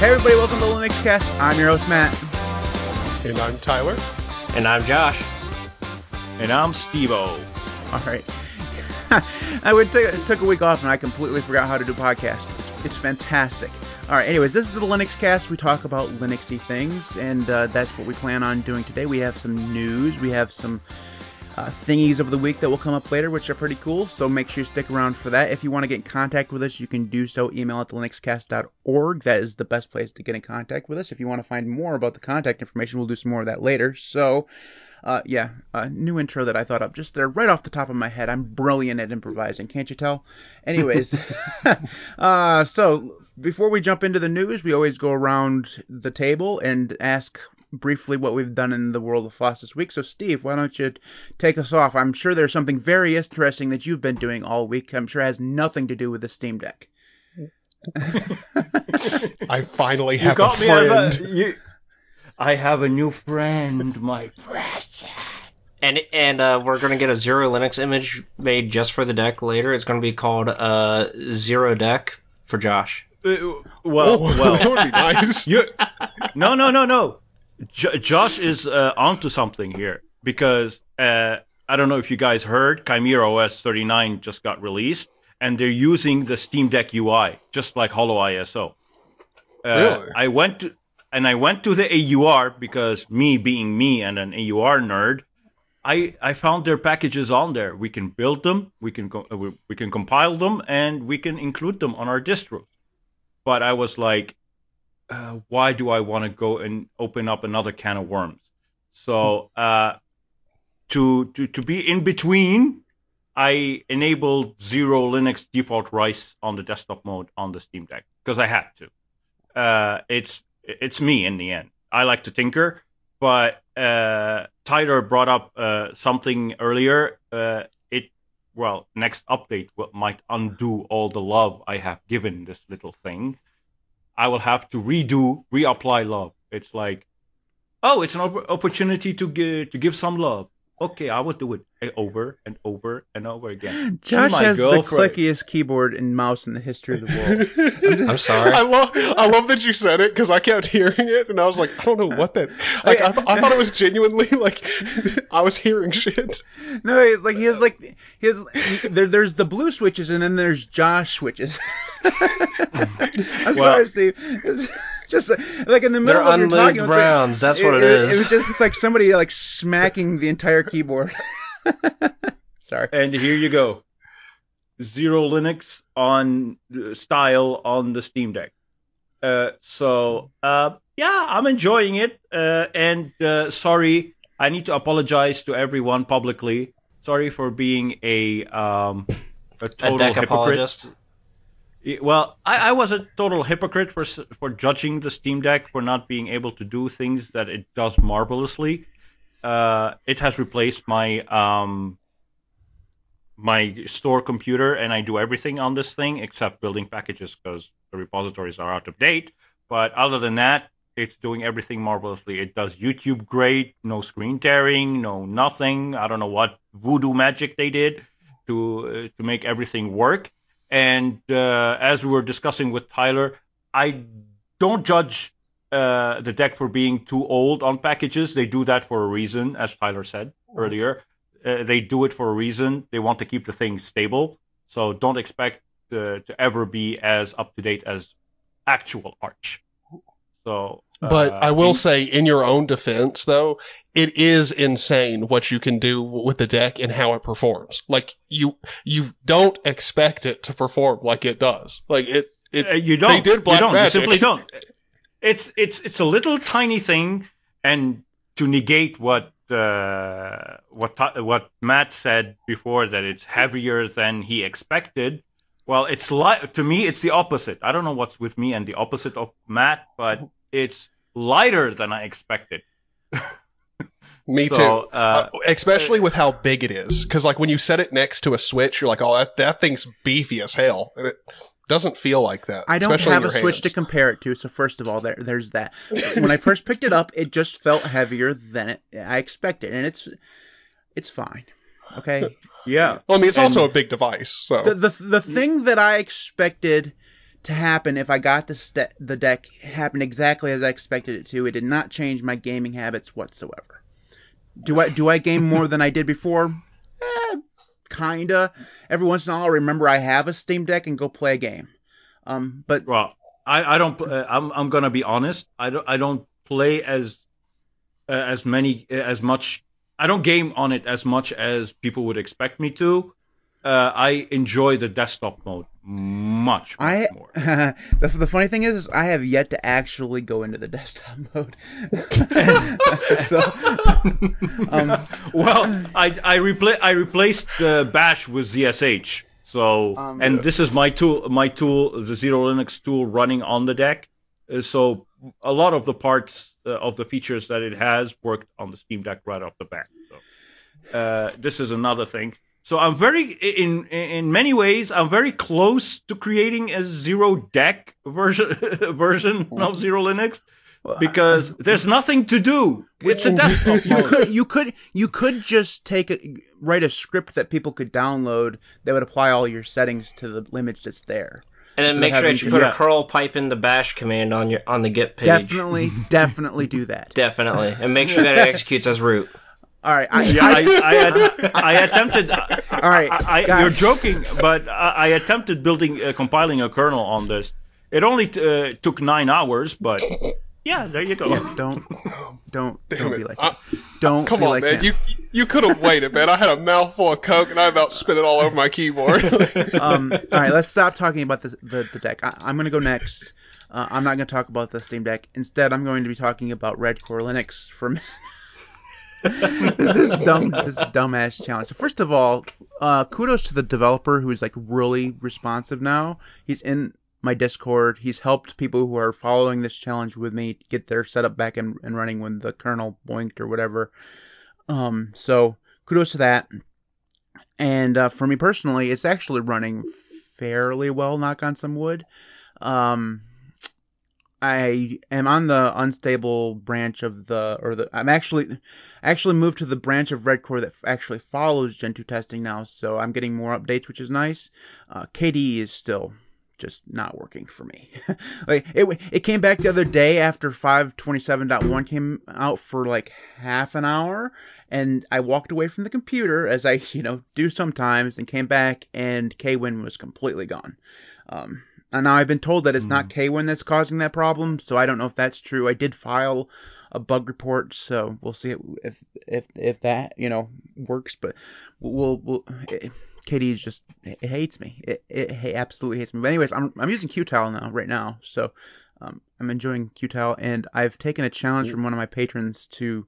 Hey everybody, welcome to LinuxCast. I'm your host, Matt. And I'm Tyler. And I'm Josh. And I'm Steve-O. Alright. I took a week off and I completely forgot how to do podcasts. It's fantastic. Alright, anyways, this is the LinuxCast. We talk about Linuxy things, and that's what we plan on doing today. We have some news. We have some thingies of the week that will come up later, which are pretty cool, so make sure you stick around for that. If you want to get in contact with us, you can do so. Email at linuxcast.org. That is the best place to get in contact with us. If you want to find more about the contact information, we'll do some more of that later. So, new intro that I thought up just there right off the top of my head. I'm brilliant at improvising, can't you tell? Anyways, so before we jump into the news, we always go around the table and ask briefly what we've done in the world of FOSS this week. So, Steve, why don't you take us off? I'm sure there's something very interesting that you've been doing all week. I'm sure it has nothing to do with the Steam Deck. I finally have a friend. I have a new friend, my precious. And we're going to get a XeroLinux image made just for the deck later. It's going to be called XeroDeck for Josh. Well, that would be nice. No. Josh is onto something here, because I don't know if you guys heard, Chimera OS 39 just got released, and they're using the Steam Deck UI, just like HoloISO. Really? I went to the AUR, because me being me and an AUR nerd, I found their packages on there. We can build them, we can compile them, and we can include them on our distro. But I was like, why do I want to go and open up another can of worms? So to be in between, I enabled XeroLinux default rice on the desktop mode on the Steam Deck because I had to. It's me in the end. I like to tinker, but Tyler brought up something earlier. Next update might undo all the love I have given this little thing. I will have to reapply love. It's like, oh, it's an opportunity to give some love. Okay, I will do it over and over and over again. Josh has the clickiest keyboard and mouse in the history of the world. I'm sorry. I love that you said it, because I kept hearing it, and I was like, I don't know what that... Like, I thought it was genuinely, like, I was hearing shit. No, it's like, there's the blue switches, and then there's Josh switches. I'm sorry, Steve. Just like in the middle of your talking, they're unlaid browns. Like, that's what it is. It was just like somebody like smacking the entire keyboard. Sorry. And here you go, XeroLinux on style on the Steam Deck. I'm enjoying it. Sorry, I need to apologize to everyone publicly. Sorry for being a total deck hypocrite. Apologist. Well, I was a total hypocrite for judging the Steam Deck for not being able to do things that it does marvelously. It has replaced my my store computer, and I do everything on this thing except building packages because the repositories are out of date. But other than that, it's doing everything marvelously. It does YouTube great, no screen tearing, no nothing. I don't know what voodoo magic they did to make everything work. And as we were discussing with Tyler, I don't judge the deck for being too old on packages. They do that for a reason, as Tyler said earlier. They do it for a reason. They want to keep the thing stable. So don't expect to ever be as up-to-date as actual Arch. So, but I will say, in your own defense, though, it is insane what you can do with the deck and how it performs. Like, you don't expect it to perform like it does. Like, you don't. They did black magic. You simply don't. It's a little tiny thing, and to negate what Matt said before, that it's heavier than he expected. Well, it's to me, it's the opposite. I don't know what's with me and the opposite of Matt, but it's lighter than I expected. Me too. Especially with how big it is. Because like when you set it next to a Switch, you're like, oh, that thing's beefy as hell. And it doesn't feel like that. I don't have a Switch to compare it to. So first of all, there's that. When I first picked it up, it just felt heavier than I expected. And it's fine. Okay. Yeah. Well, I mean, it's also a big device. So the thing that I expected to happen if I got the deck happened exactly as I expected it to. It did not change my gaming habits whatsoever. Do I game more than I did before? Kinda. Every once in a while, I'll remember I have a Steam Deck and go play a game. But well, I don't. I'm gonna be honest. I don't play as much. I don't game on it as much as people would expect me to. I enjoy the desktop mode much more. The funny thing is I have yet to actually go into the desktop mode. So, well, I replaced Bash with ZSH. So and this is my tool, the XeroLinux tool running on the deck. So a lot of the parts of the features that it has worked on the Steam Deck right off the bat. So, this is another thing. So I'm in many ways, I'm very close to creating a XeroDeck version of XeroLinux, because there's nothing to do. It's a desktop. You could just write a script that people could download that would apply all your settings to the image that's there. And then make sure that you put a curl pipe in the bash command on the Git page. Definitely do that. Definitely, and make sure that it executes as root. All right. I attempted. All right. You're joking, but I attempted compiling a kernel on this. It only took 9 hours, but yeah, there you go. Yeah, don't be like that. Don't come be on, like man. Him. You could have waited, man. I had a mouthful of Coke and I about spit it all over my keyboard. All right. Let's stop talking about the deck. I'm gonna go next. I'm not gonna talk about the Steam Deck. Instead, I'm going to be talking about Redcore Linux for a minute. This dumbass challenge. So first of all, kudos to the developer who is like really responsive now. He's in my Discord. He's helped people who are following this challenge with me get their setup back and running when the kernel boinked or whatever. So kudos to that. And for me personally, it's actually running fairly well, knock on some wood. I am on the unstable branch of I'm actually moved to the branch of Redcore that actually follows Gentoo testing now, so I'm getting more updates, which is nice. KDE is still just not working for me. Like it came back the other day after 5.27.1 came out for like half an hour, and I walked away from the computer as I do sometimes, and came back and Kwin was completely gone. And now I've been told that it's not Kwin that's causing that problem, so I don't know if that's true. I did file a bug report, so we'll see if that works. But KDE just hates me. It absolutely hates me. But anyways, I'm using Qtile right now, so I'm enjoying Qtile, and I've taken a challenge from one of my patrons to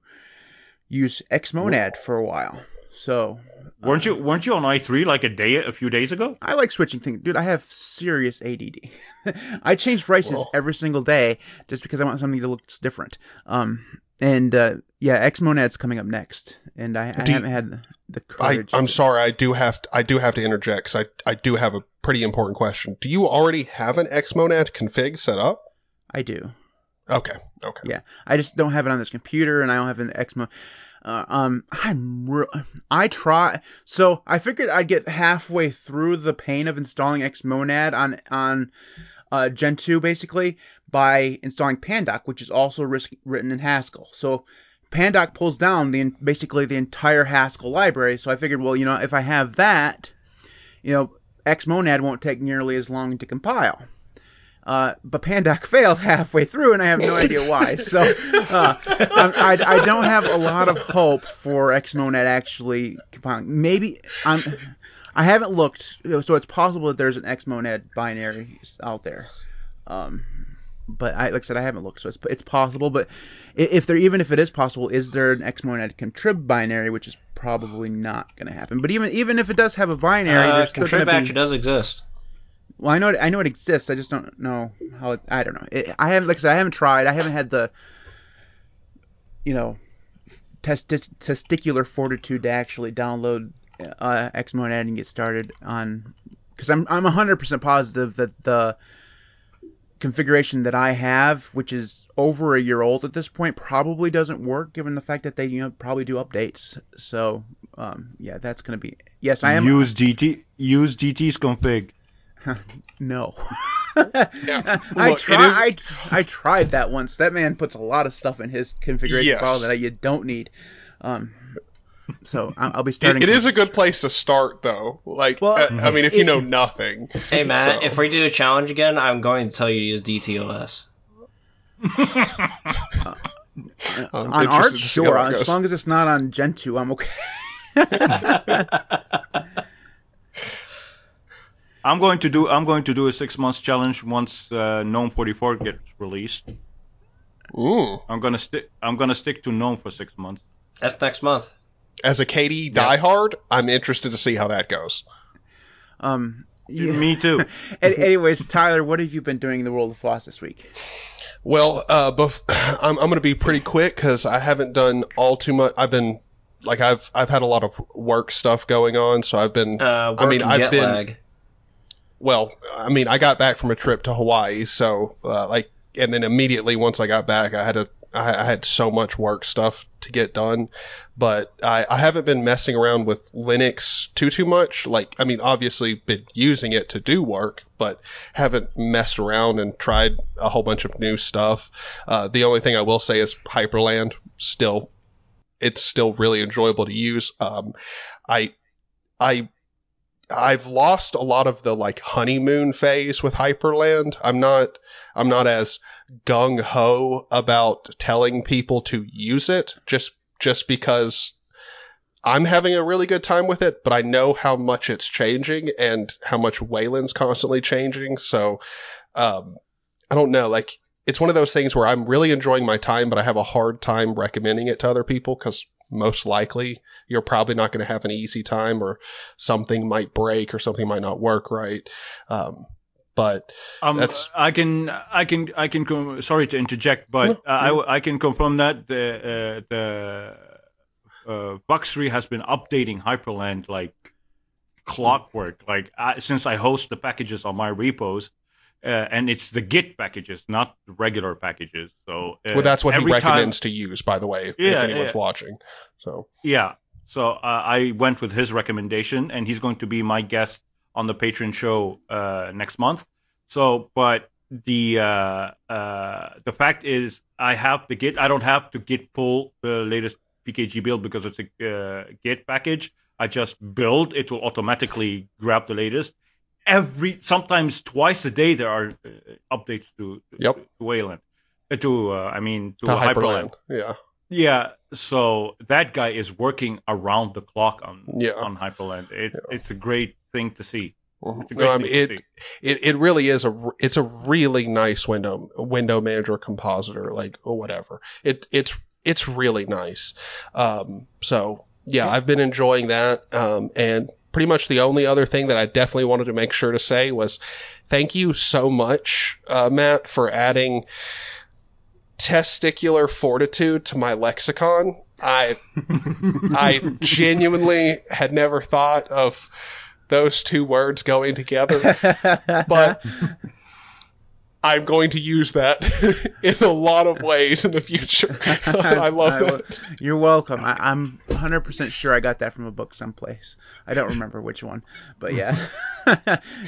use Xmonad for a while. So weren't you on i3 like a few days ago? I like switching things, dude. I have serious ADD. I change prices every single day just because I want something that looks different. Xmonad's coming up next, and I haven't had the courage. I'm sorry, I do have to interject because I do have a pretty important question. Do you already have an Xmonad config set up? I do. Okay. Yeah, I just don't have it on this computer, and I don't have an Xmonad. So I figured I'd get halfway through the pain of installing Xmonad on Gentoo basically by installing Pandoc, which is also written in Haskell. So Pandoc pulls down basically the entire Haskell library. So I figured, well, if I have that, Xmonad won't take nearly as long to compile. But Pandoc failed halfway through, and I have no idea why. So I don't have a lot of hope for Xmonad actually compiling. Maybe I haven't looked, so it's possible that there's an Xmonad binary out there. But like I said, I haven't looked, so it's possible. But if it is possible, is there an Xmonad contrib binary, which is probably not going to happen. But even if it does have a binary, there's still going to be contrib actually does exist. Well, I know it exists. I just don't know how. I don't know. I haven't tried. I haven't had the, testicular fortitude to actually download Xmonad and get started on. Because I'm 100% positive that the configuration that I have, which is over a year old at this point, probably doesn't work given the fact that they probably do updates. So that's gonna be. Yes, I am. Use DT's config. No. Yeah. I tried that once. That man puts a lot of stuff in his configuration file that you don't need. So I'll be starting. It is a good place to start, though. Like, well, I mean, if you know nothing. Hey, Matt, so. If we do a challenge again, I'm going to tell you to use DTOS. On Arch, sure. As long as it's not on Gentoo, I'm okay. I'm going to do a 6 months challenge once GNOME 44 gets released. Ooh. I'm gonna stick to GNOME for 6 months. That's next month. As a KDE diehard, I'm interested to see how that goes. Me too. Anyways, Tyler, what have you been doing in the world of floss this week? Well, I'm going to be pretty quick because I haven't done all too much. I've been like I've had a lot of work stuff going on, so I've been. I've been jet lag. Well, I mean, I got back from a trip to Hawaii, so and then immediately once I got back, I had so much work stuff to get done, but I haven't been messing around with Linux too much. Like, I mean, obviously been using it to do work, but haven't messed around and tried a whole bunch of new stuff. The only thing I will say is Hyprland. It's still really enjoyable to use. I've lost a lot of the like honeymoon phase with Hyprland. I'm not as gung ho about telling people to use it just because I'm having a really good time with it, but I know how much it's changing and how much Wayland's constantly changing. So I don't know, like it's one of those things where I'm really enjoying my time, but I have a hard time recommending it to other people because most likely you're probably not going to have an easy time, or something might break or something might not work right. But I can sorry to interject, but I can confirm that the Buxery has been updating Hyprland like clockwork. Like since I host the packages on my repos, and it's the Git packages, not the regular packages. So well, that's what he recommends to use, by the way, if anyone's watching. So so I went with his recommendation, and he's going to be my guest on the Patreon show next month. So, but the fact is, I have the Git. I don't have to Git pull the latest PKG build because it's a Git package. I just build. It will automatically grab the latest. Sometimes twice a day there are updates to Wayland. To Hyprland. Yeah. Yeah, so that guy is working around the clock on Hyprland. It's a great thing to see. It really is it's a really nice window manager compositor, like or whatever. It's really nice. So yeah, I've been enjoying that. And pretty much the only other thing that I definitely wanted to make sure to say was thank you so much, Matt, for adding testicular fortitude to my lexicon. I genuinely had never thought of those two words going together, but I'm going to use that in a lot of ways in the future. I love that. You're welcome. I'm 100% sure I got that from a book someplace. I don't remember which one, but yeah,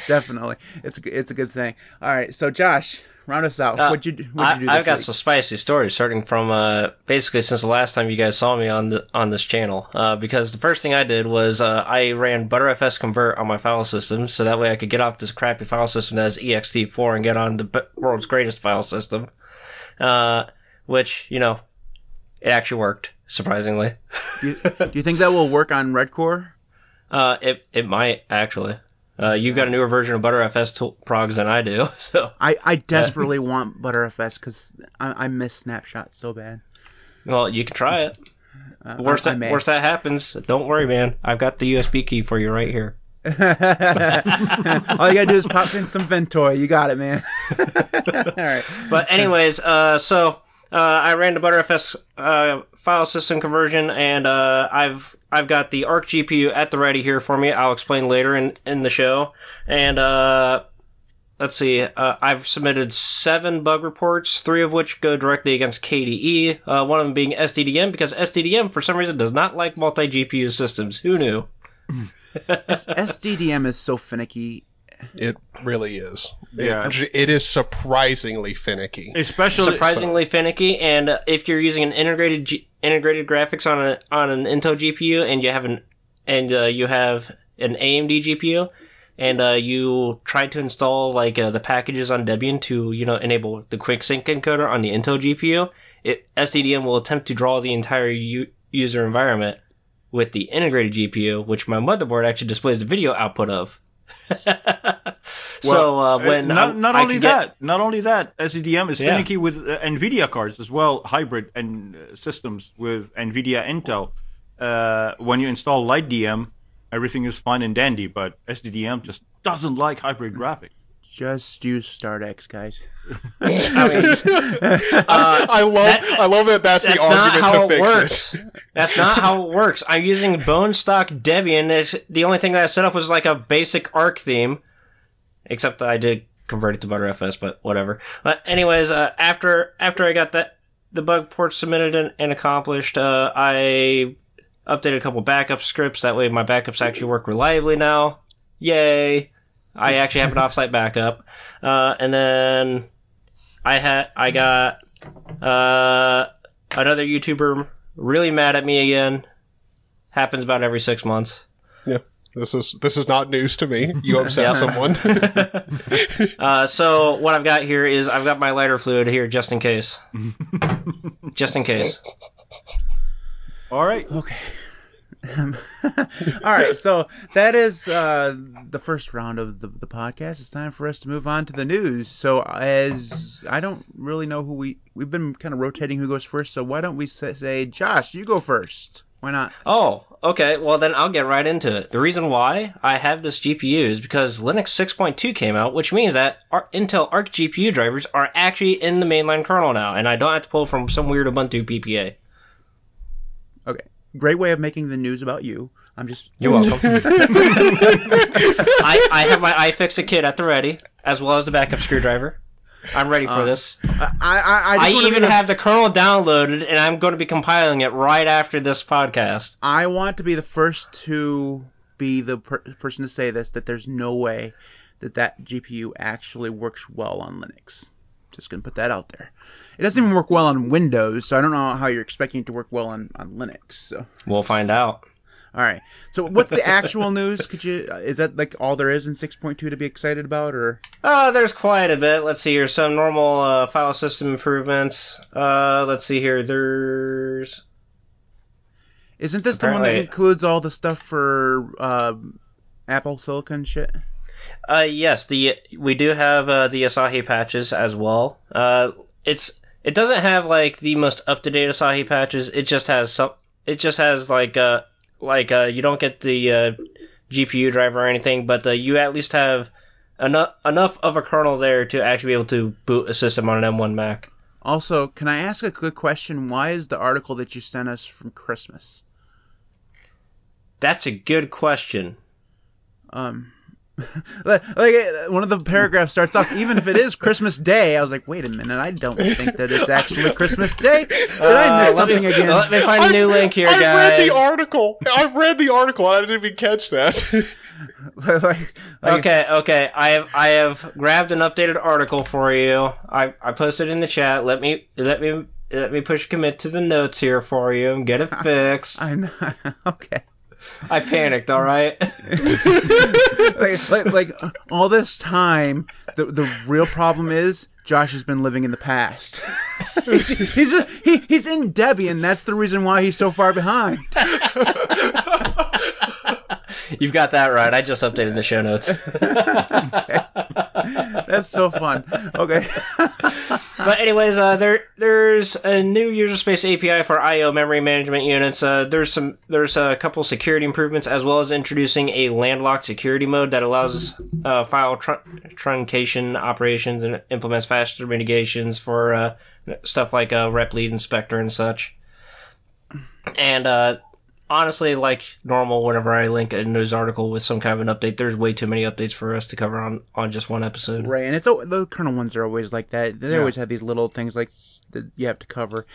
definitely. It's a good saying. All right, so Josh, round us out. What'd you do this I've got week? Some spicy stories starting from basically since the last time you guys saw me on this channel. Because the first thing I did was I ran Btrfs convert on my file system, so that way I could get off this crappy file system that is ext4 and get on the world's greatest file system. Which, you know, it actually worked, surprisingly. Do you think that will work on Redcore? It might, actually. You've got a newer version of Btrfs progs than I do, so I desperately want Btrfs because I miss snapshots so bad. Well, you can try it. Worst that happens, don't worry, man. I've got the USB key for you right here. All you gotta do is pop in some Ventoy. You got it, man. All right. But anyways, I ran the Btrfs file system conversion, and I've got the Arc GPU at the ready here for me. I'll explain later in the show. And let's see, I've submitted 7 bug reports, 3 of which go directly against KDE, one of them being SDDM, because SDDM for some reason does not like multi-GPU systems. Who knew? SDDM is so finicky. It really is. Yeah. It is surprisingly finicky. Especially finicky, and if you're using an integrated graphics on an Intel GPU and you have an AMD GPU, and you try to install the packages on Debian to enable the quick sync encoder on the Intel GPU, SDDM will attempt to draw the entire user environment with the integrated GPU, which my motherboard actually displays the video output of. Not only that, SDDM is finicky with NVIDIA cards as well, hybrid and systems with NVIDIA Intel. When you install LightDM, everything is fine and dandy, but SDDM just doesn't like hybrid graphics. Just use StartX, guys. I love it. That's the argument to fix it. That's not how it works. I'm using bone stock Debian. The only thing that I set up was like a basic Arch theme, except that I did convert it to Btrfs, but whatever. But anyways, after I got the bug port submitted and accomplished, I updated a couple backup scripts. That way, my backups actually work reliably now. Yay! I actually have an offsite backup, and then I got another YouTuber really mad at me again. Happens about every 6 months. Yeah, this is not news to me. You upset someone. So what I've got here is I've got my lighter fluid here just in case. Just in case. All right. Okay. All right, so that is the first round of the podcast. It's time for us to move on to the news. So as I don't really know who we've been kind of rotating who goes first, so why don't we say, Josh, you go first. Why not? Oh, okay. Well, then I'll get right into it. The reason why I have this GPU is because Linux 6.2 came out, which means that our Intel Arc GPU drivers are actually in the mainline kernel now, and I don't have to pull from some weird Ubuntu PPA. Okay. Great way of making the news about you. You're welcome. I have my iFixit kit at the ready, as well as the backup screwdriver. I'm ready for this. I have the kernel downloaded, and I'm going to be compiling it right after this podcast. I want to be the first to be the person to say this, that there's no way that GPU actually works well on Linux. Just going to put that out there. It doesn't even work well on Windows, so I don't know how you're expecting it to work well on Linux. So we'll find out. All right. So what's the actual news? Is that like all there is in 6.2 to be excited about, or? There's quite a bit. Let's see here. Some normal file system improvements. Let's see here. There's. Isn't this apparently the one that includes all the stuff for Apple Silicon shit? Yes, we do have the Asahi patches as well. It doesn't have like the most up to date Asahi patches. It just has you don't get the GPU driver or anything, but you at least have enough of a kernel there to actually be able to boot a system on an M1 Mac. Also, can I ask a quick question? Why is the article that you sent us from Christmas? That's a good question. One of the paragraphs starts off, even if it is Christmas Day. I was like, wait a minute, I don't think that it's actually Christmas Day. Did I miss something again? Let me find a new link here, guys. I read the article. I didn't even catch that. Okay. I have grabbed an updated article for you. I posted it in the chat. Let me push commit to the notes here for you and get it fixed. Okay. I panicked, all right? All this time, the real problem is Josh has been living in the past. He's in Debian. That's the reason why he's so far behind. You've got that right. I just updated the show notes. Okay. That's so fun. Okay. But anyways, there's a new user space API for I/O memory management units. There's a couple security improvements, as well as introducing a landlocked security mode that allows file truncation operations and implements faster mitigations for stuff like rep lead inspector and such. And honestly, like normal, whenever I link a news article with some kind of an update, there's way too many updates for us to cover on just one episode. Right, and it's the kernel ones are always like that. They always have these little things like that you have to cover.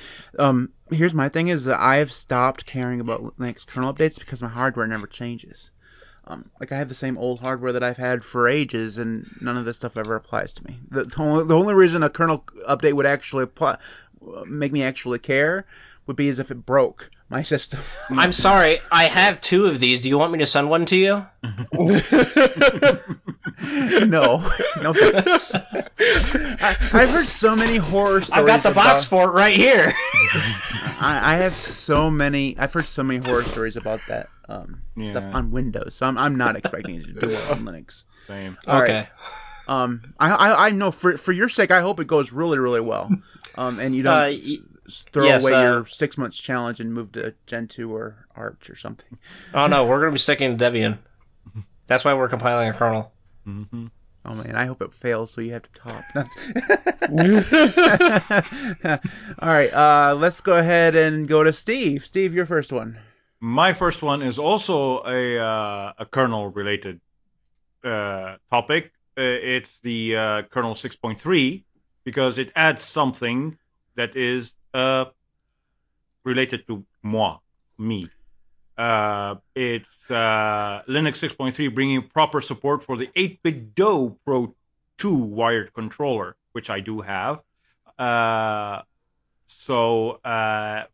Here's my thing is that I have stopped caring about Linux kernel updates because my hardware never changes. Like, I have the same old hardware that I've had for ages, and none of this stuff ever applies to me. The only reason a kernel update would actually apply, make me actually care, would be as if it broke my system. I'm sorry, I have two of these. Do you want me to send one to you? No thanks. I've heard so many horror stories. I've got the box for it right here. I've heard so many horror stories about that stuff on Windows, so I'm not expecting it to do it on Linux. Same. All okay. Right. I know for your sake, I hope it goes really, really well. And you don't throw away your 6 months challenge and move to Gentoo or Arch or something. Oh no, we're gonna be sticking to Debian. That's why we're compiling a kernel. Mm-hmm. Oh man, I hope it fails so you have to top. All right, let's go ahead and go to Steve. Steve, your first one. My first one is also a kernel-related topic. It's the kernel 6.3 because it adds something that is related to me. It's Linux 6.3 bringing proper support for the 8BitDo Pro 2 wired controller, which I do have. So for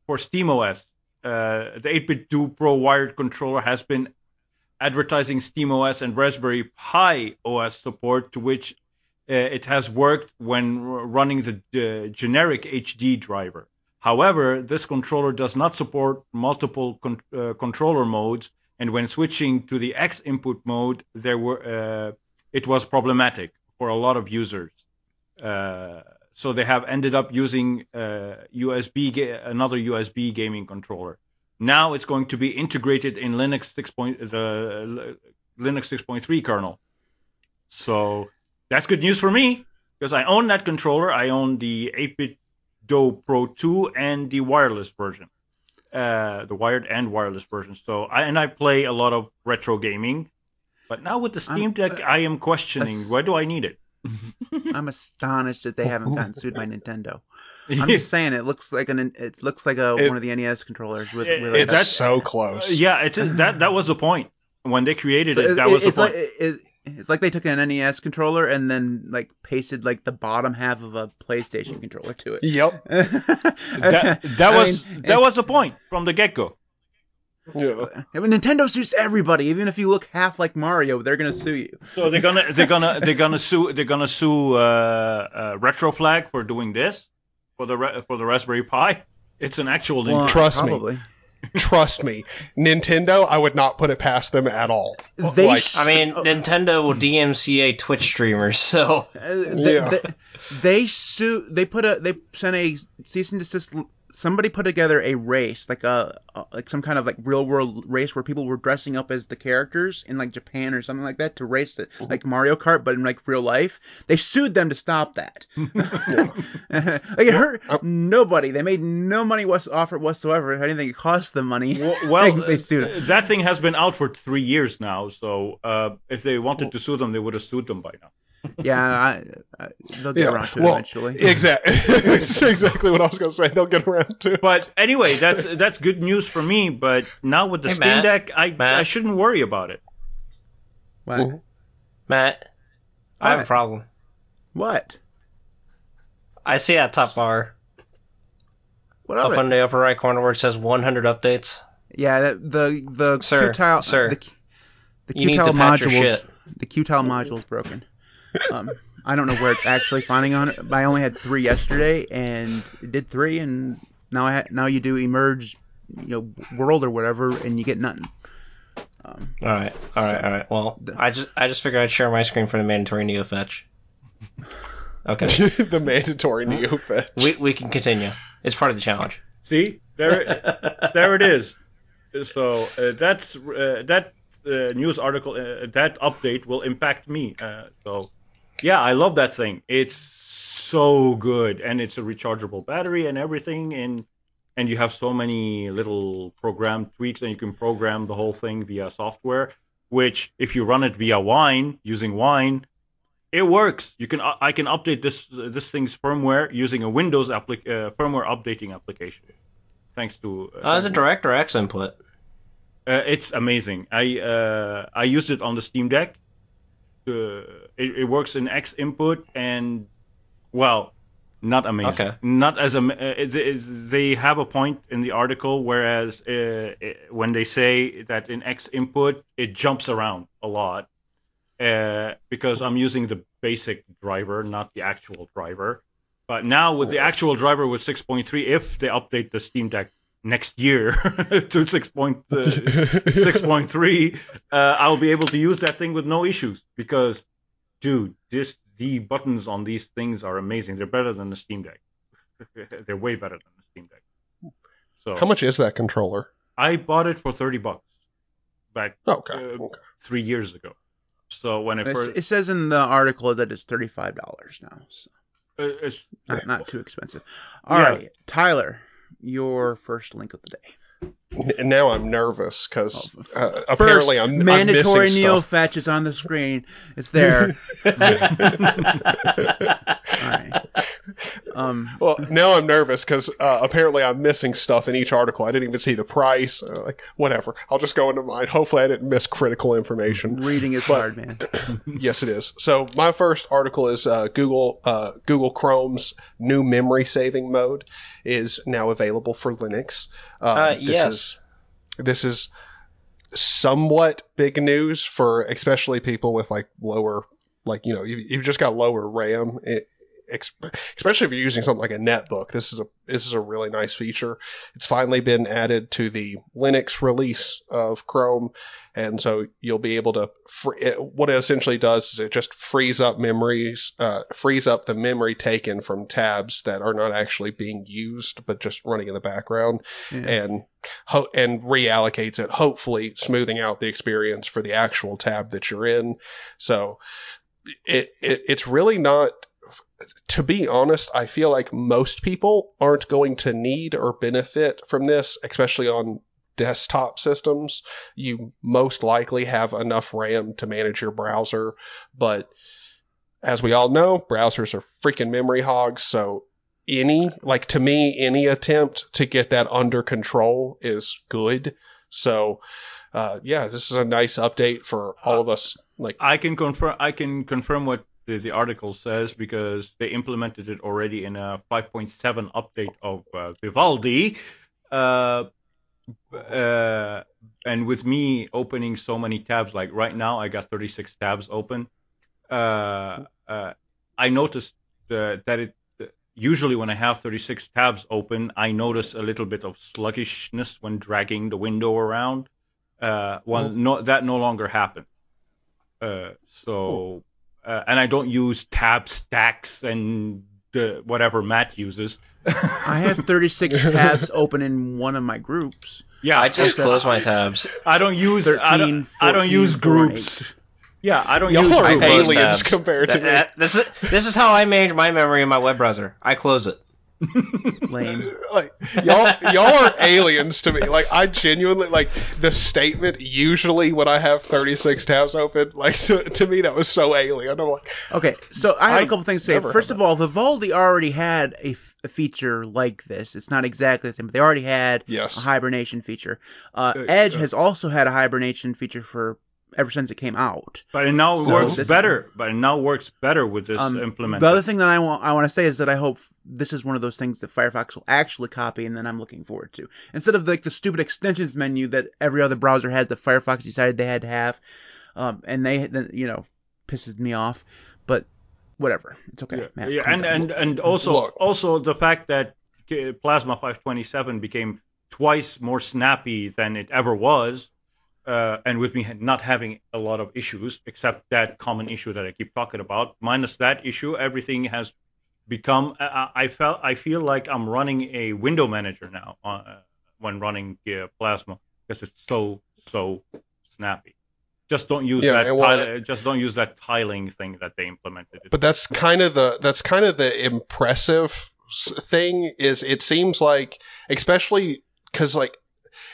SteamOS, the 8BitDo Pro wired controller has been advertising SteamOS and Raspberry Pi OS support, to which it has worked when running the generic HD driver. However, this controller does not support multiple controller modes, and when switching to the X input mode, it was problematic for a lot of users. So they have ended up using another USB gaming controller. Now it's going to be integrated in Linux 6.3 kernel. So that's good news for me because I own that controller. I own the 8BitDo Pro 2 and the wireless version, the wired and wireless version. So I play a lot of retro gaming, but now with the Steam Deck, I am questioning why do I need it? I'm astonished that they haven't gotten sued by Nintendo. I'm just saying it looks like one of the NES controllers. That's so close. Yeah, that was the point when they created it. That was the point. It's like they took an NES controller and then like pasted like the bottom half of a PlayStation controller to it. Yep. that was the point from the get-go. Yeah. I mean, Nintendo sues everybody. Even if you look half like Mario, they're gonna sue you. So they're gonna sue Retroflag for doing this for the Raspberry Pi. It's an actual Nintendo. Trust me, Nintendo, I would not put it past them at all. Nintendo will DMCA Twitch streamers, so they sue. They sent a cease and desist. Somebody put together a race, like some kind of like real world race where people were dressing up as the characters in like Japan or something like that to race it, like Mario Kart, but in like real life. They sued them to stop that. Like it hurt nobody. They made no money whatsoever. If anything, it cost them money. Well, they sued them. That thing has been out for 3 years now, so if they wanted to sue them, they would have sued them by now. Yeah, they'll get around to it eventually. Exactly. It's exactly what I was going to say. They'll get around to it. But anyway, that's good news for me. But now with the Steam Deck, I shouldn't worry about it. What? Mm-hmm. Matt, I have a problem. What? I see that top bar. What up in the upper right corner where it says 100 updates. Yeah, the Qtile the Qtile module. The Qtile module is broken. I don't know where it's actually finding on it, but I only had 3 yesterday, and it did 3, and now now you do emerge, world or whatever, and you get nothing. All right. Well, I just figured I'd share my screen for the mandatory NeoFetch. Okay. The mandatory NeoFetch. We can continue. It's part of the challenge. See, there it is. So that news article, that update will impact me. So. Yeah, I love that thing. It's so good, and it's a rechargeable battery and everything, and you have so many little program tweaks, and you can program the whole thing via software, which if you run it via Wine, using Wine, it works. I can update this thing's firmware using a Windows firmware updating application. Thanks to... as a DirectX input. It's amazing. I used it on the Steam Deck. It works in X input, and well, not amazing. Okay. Not as they have a point in the article, whereas when they say that in X input it jumps around a lot, because I'm using the basic driver, not the actual driver. But now with the actual driver with 6.3, if they update the Steam Deck next year to 6.3, I'll be able to use that thing with no issues, because, dude, the buttons on these things are amazing. They're better than the Steam Deck. They're way better than the Steam Deck. So, how much is that controller? I bought it for $30 back 3 years ago. So when it says in the article that it's $35 now. So it's not too expensive. All right, Tyler. Your first link of the day. Now I'm nervous because apparently I'm missing stuff. Mandatory neo-fetch is on the screen. It's there. All right. Well, now I'm nervous because apparently I'm missing stuff in each article. I didn't even see the price. Whatever. I'll just go into mine. Hopefully I didn't miss critical information. Reading is hard, man. Yes, it is. So my first article is Google Chrome's new memory saving mode is now available for Linux. This is somewhat big news for especially people with you've just got lower RAM. Especially if you're using something like a netbook, this is a really nice feature. It's finally been added to the Linux release of Chrome, and so you'll be able to. What it essentially does is it just frees up the memory taken from tabs that are not actually being used, but just running in the background, and reallocates it, hopefully smoothing out the experience for the actual tab that you're in. So it's really not. To be honest, I feel like most people aren't going to need or benefit from this, especially on desktop systems. You most likely have enough RAM to manage your browser, but as we all know, browsers are freaking memory hogs, so any attempt to get that under control is good. So this is a nice update for all of us. I can confirm what the article says, because they implemented it already in a 5.7 update of Vivaldi. And with me opening so many tabs, like right now I got 36 tabs open. I noticed that usually when I have 36 tabs open, I notice a little bit of sluggishness when dragging the window around. That no longer happened. And I don't use tab stacks and whatever Matt uses. I have 36 tabs open in one of my groups. Yeah, I just close my tabs. I don't use 13, 14, I don't use groups. 8. Yeah, I don't use groups. Aliens compared to me. This is how I manage my memory in my web browser. I close it. Lame. Y'all are aliens to me. I genuinely the statement. Usually, when I have 36 tabs open, to me that was so alien. I'm like, okay, so I have a couple things to say. First of all, Vivaldi already had a feature like this. It's not exactly the same, but they already had a hibernation feature. Edge has also had a hibernation feature for ever since it came out. But it now works better. But it now works better with this implementation. The other thing that I want to say is that I hope this is one of those things that Firefox will actually copy, and then I'm looking forward to. Instead of the stupid extensions menu that every other browser has that Firefox decided they had to have, and they pisses me off. But whatever, it's okay. Yeah, Matt, and also the fact that Plasma 527 became twice more snappy than it ever was. And with me not having a lot of issues, except that common issue that I keep talking about, minus that issue, everything has become. I feel like I'm running a window manager now when running Plasma, because it's so snappy. Just don't use that tiling thing that they implemented. But that's kind of the impressive thing is it seems like, especially because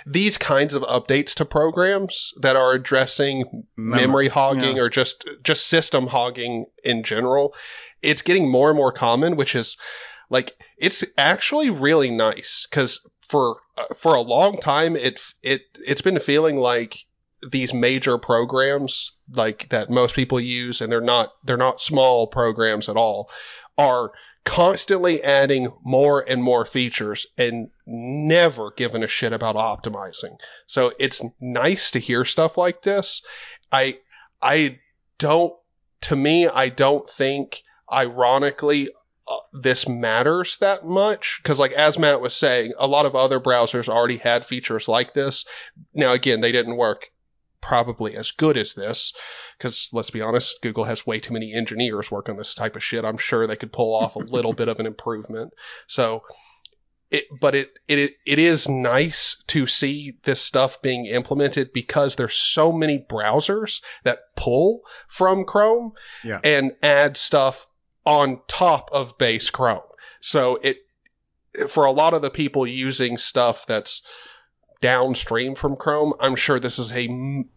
these kinds of updates to programs that are addressing memory hogging or just system hogging in general, it's getting more and more common, which is it's actually really nice because for a long time, it's been feeling like these major programs like that most people use, and they're not small programs at all, are constantly adding more and more features and never giving a shit about optimizing. So it's nice to hear stuff like this. I don't think ironically this matters that much, because like as Matt was saying, a lot of other browsers already had features like this. Now again, they didn't work probably as good as this, because let's be honest, Google has way too many engineers working on this type of shit. I'm sure they could pull off a little bit of an improvement. So it is nice to see this stuff being implemented, because there's so many browsers that pull from Chrome and add stuff on top of base Chrome. So it, for a lot of the people using stuff that's downstream from Chrome, I'm sure this is an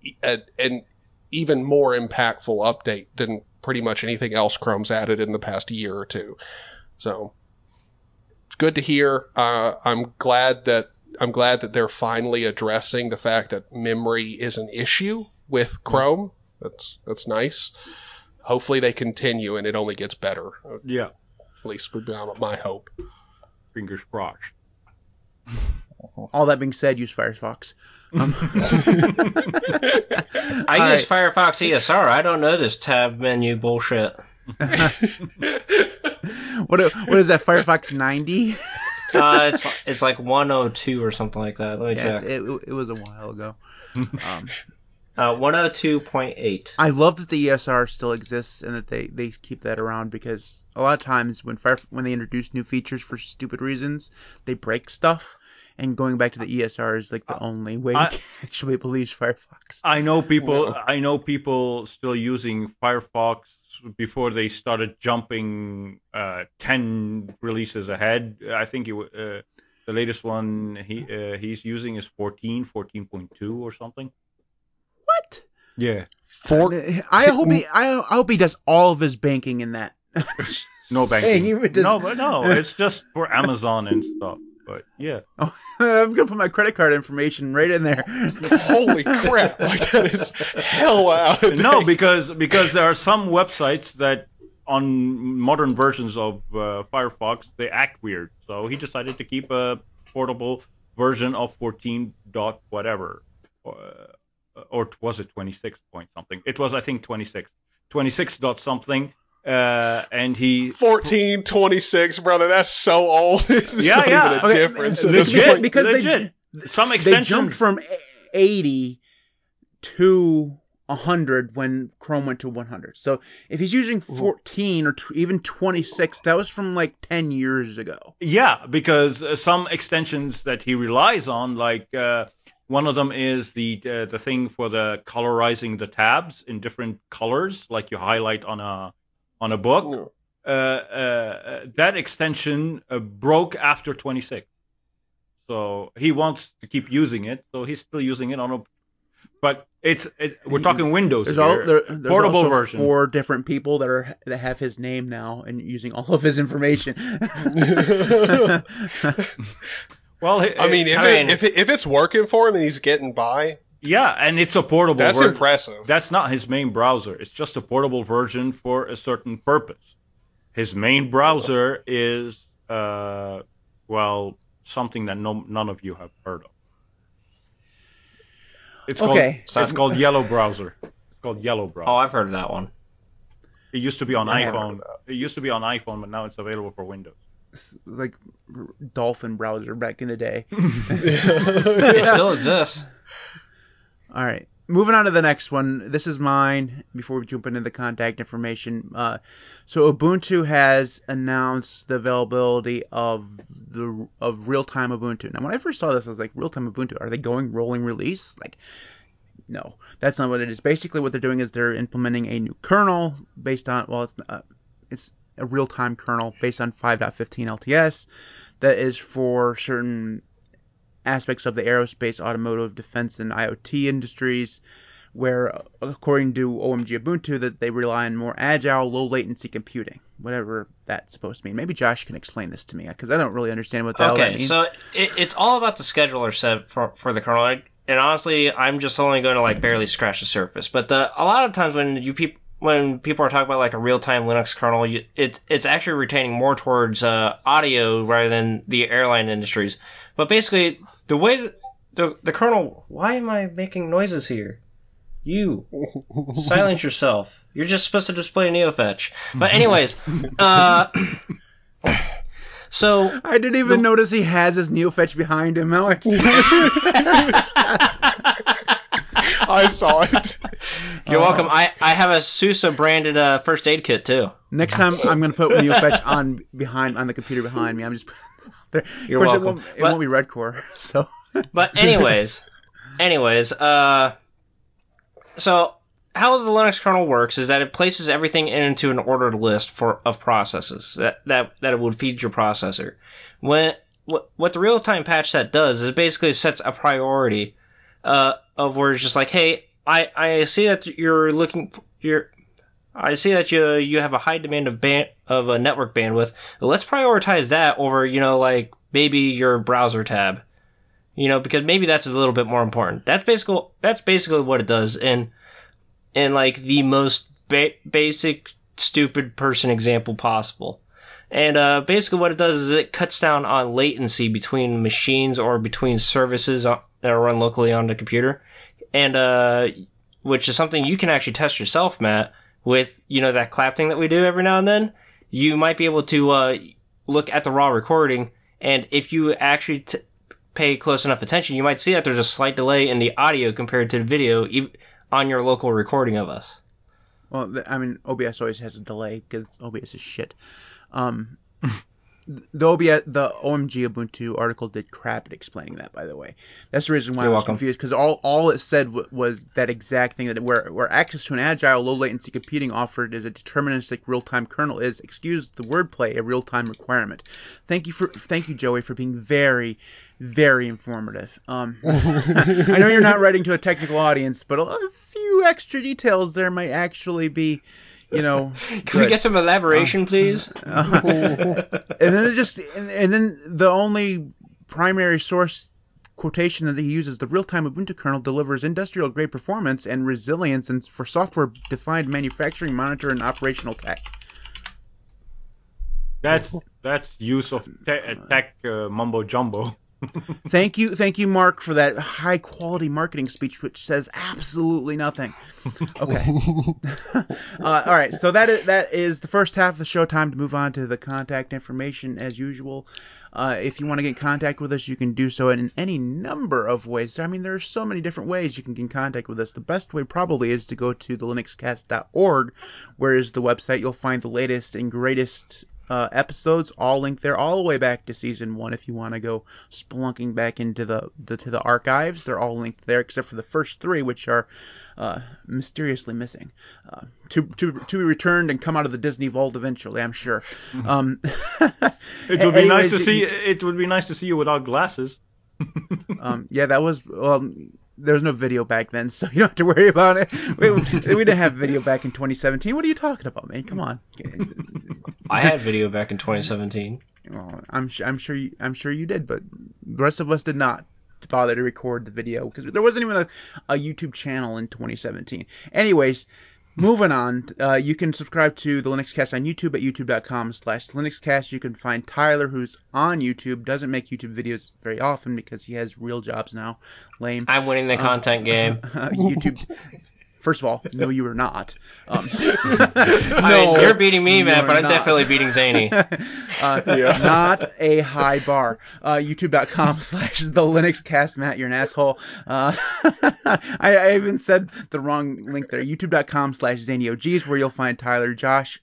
even more impactful update than pretty much anything else Chrome's added in the past year or two. So good to hear. I'm glad that they're finally addressing the fact that memory is an issue with Chrome. That's nice. Hopefully they continue and it only gets better. Yeah. At least with my hope. Fingers crossed. All that being said, use Firefox. I use Firefox ESR. I don't know this tab menu bullshit. What is that, Firefox 90? It's like 102 or something like that. Let me check. It was a while ago. 102.8. I love that the ESR still exists and that they keep that around, because a lot of times when they introduce new features for stupid reasons, they break stuff. And going back to the ESR is like the only way to actually police Firefox. I know people still using Firefox before they started jumping 10 releases ahead. I think the latest one he's using is 14.2 or something. What? Yeah. I hope he does all of his banking in that. No banking. No, it's just for Amazon and stuff. But yeah, I'm gonna put my credit card information right in there. Holy crap! Like, that is hell out of date. No, because there are some websites that on modern versions of Firefox they act weird. So he decided to keep a portable version of 14. Whatever, or was it 26 point something? It was, I think, 26 dot something. And he 1426, brother. That's so old. It's not even a difference. Legit, because they jumped from 80 to 100 when Chrome went to 100. So if he's using 14 or even 26, that was from like 10 years ago. Yeah, because some extensions that he relies on, like one of them is the thing for the colorizing the tabs in different colors, like you highlight on a book, that extension broke after 26. So he wants to keep using it, so he's still using it on a... But we're talking Windows here. There's portable also version. 4 different people that have his name now and using all of his information. Well, if it's working for him and he's getting by... Yeah, and it's a portable version. That's impressive. That's not his main browser. It's just a portable version for a certain purpose. His main browser is, something that none of you have heard of. It's called Yellow Browser. It's called Yellow Browser. Oh, I've heard of that one. It used to be on iPhone. It used to be on iPhone, but now it's available for Windows. Like Dolphin Browser back in the day. It still exists. All right, moving on to the next one. This is mine before we jump into the contact information. So Ubuntu has announced the availability of real-time Ubuntu. Now, when I first saw this, I was like, real-time Ubuntu, are they going rolling release? Like, no, that's not what it is. Basically, what they're doing is they're implementing a new kernel based on, it's a real-time kernel based on 5.15 LTS that is for certain aspects of the aerospace, automotive, defense, and IoT industries, where, according to OMG Ubuntu, that they rely on more agile, low-latency computing, whatever that's supposed to mean. Maybe Josh can explain this to me, because I don't really understand what the hell that means. Okay, so it's all about the scheduler set for the kernel, and honestly, I'm just only going to like barely scratch the surface. But a lot of times when people are talking about like a real-time Linux kernel, it's actually retaining more towards audio rather than the airline industries. But basically, the way the kernel... Why am I making noises here? You silence yourself. You're just supposed to display NeoFetch. But anyways, so I didn't even notice he has his NeoFetch behind him. I saw it. You're welcome. I have a SUSE branded first aid kit too. Next time I'm gonna put NeoFetch on the computer behind me. I'm just there. You're welcome. It won't be Redcore. So. But anyways. So how the Linux kernel works is that it places everything into an ordered list of processes that it would feed your processor. What the real-time patch set does is it basically sets a priority of where it's just like, hey, I see that you have a high demand of a network bandwidth. Let's prioritize that over maybe your browser tab. Because maybe that's a little bit more important. That's basically what it does in like the most basic stupid person example possible. And basically what it does is it cuts down on latency between machines or between services that are run locally on the computer, and which is something you can actually test yourself, Matt, with that clap thing that we do every now and then. You might be able to look at the raw recording, and if you actually pay close enough attention, you might see that there's a slight delay in the audio compared to the video on your local recording of us. Well, I mean, OBS always has a delay because OBS is shit. The OMG Ubuntu article did crap at explaining that, by the way. That's the reason why I was confused, because all it said was that exact thing, that where access to an agile, low-latency computing offered is a deterministic real-time kernel is, excuse the wordplay, a real-time requirement. Thank you, Joey, for being very... very informative. I know you're not writing to a technical audience, but a few extra details there might actually be, Can good. We get some elaboration, please? And then the only primary source quotation that he uses: the real-time Ubuntu kernel delivers industrial-grade performance and resilience, and for software-defined manufacturing, monitor, and operational tech. That's use of tech mumbo jumbo. Thank you, Mark, for that high-quality marketing speech, which says absolutely nothing. Okay. All right, so that is the first half of the show. Time to move on to the contact information as usual. If you want to get in contact with us, you can do so in any number of ways. I mean, there are so many different ways you can get in contact with us. The best way probably is to go to the linuxcast.org, where is the website. You'll find the latest and greatest episodes, all linked there, all the way back to season 1. If you want to go spelunking back into the archives, they're all linked there, except for the first 3, which are mysteriously missing, to be returned and come out of the Disney vault eventually, I'm sure. It would be nice to see you without glasses. There was no video back then, so you don't have to worry about it. We didn't have video back in 2017. What are you talking about, man? Come on. I had video back in 2017. Well, I'm sure you did, but the rest of us did not bother to record the video because there wasn't even a YouTube channel in 2017. Anyways. Moving on, you can subscribe to the LinuxCast on YouTube at youtube.com/LinuxCast. You can find Tyler, who's on YouTube, doesn't make YouTube videos very often because he has real jobs now. Lame. I'm winning the content game. YouTube. First of all, no, you are not. You're beating me, Matt, but I'm definitely beating Zany. Not a high bar. YouTube.com/TheLinuxCast. Matt, you're an asshole. I even said the wrong link there. YouTube.com/ZanyOGs, where you'll find Tyler. Josh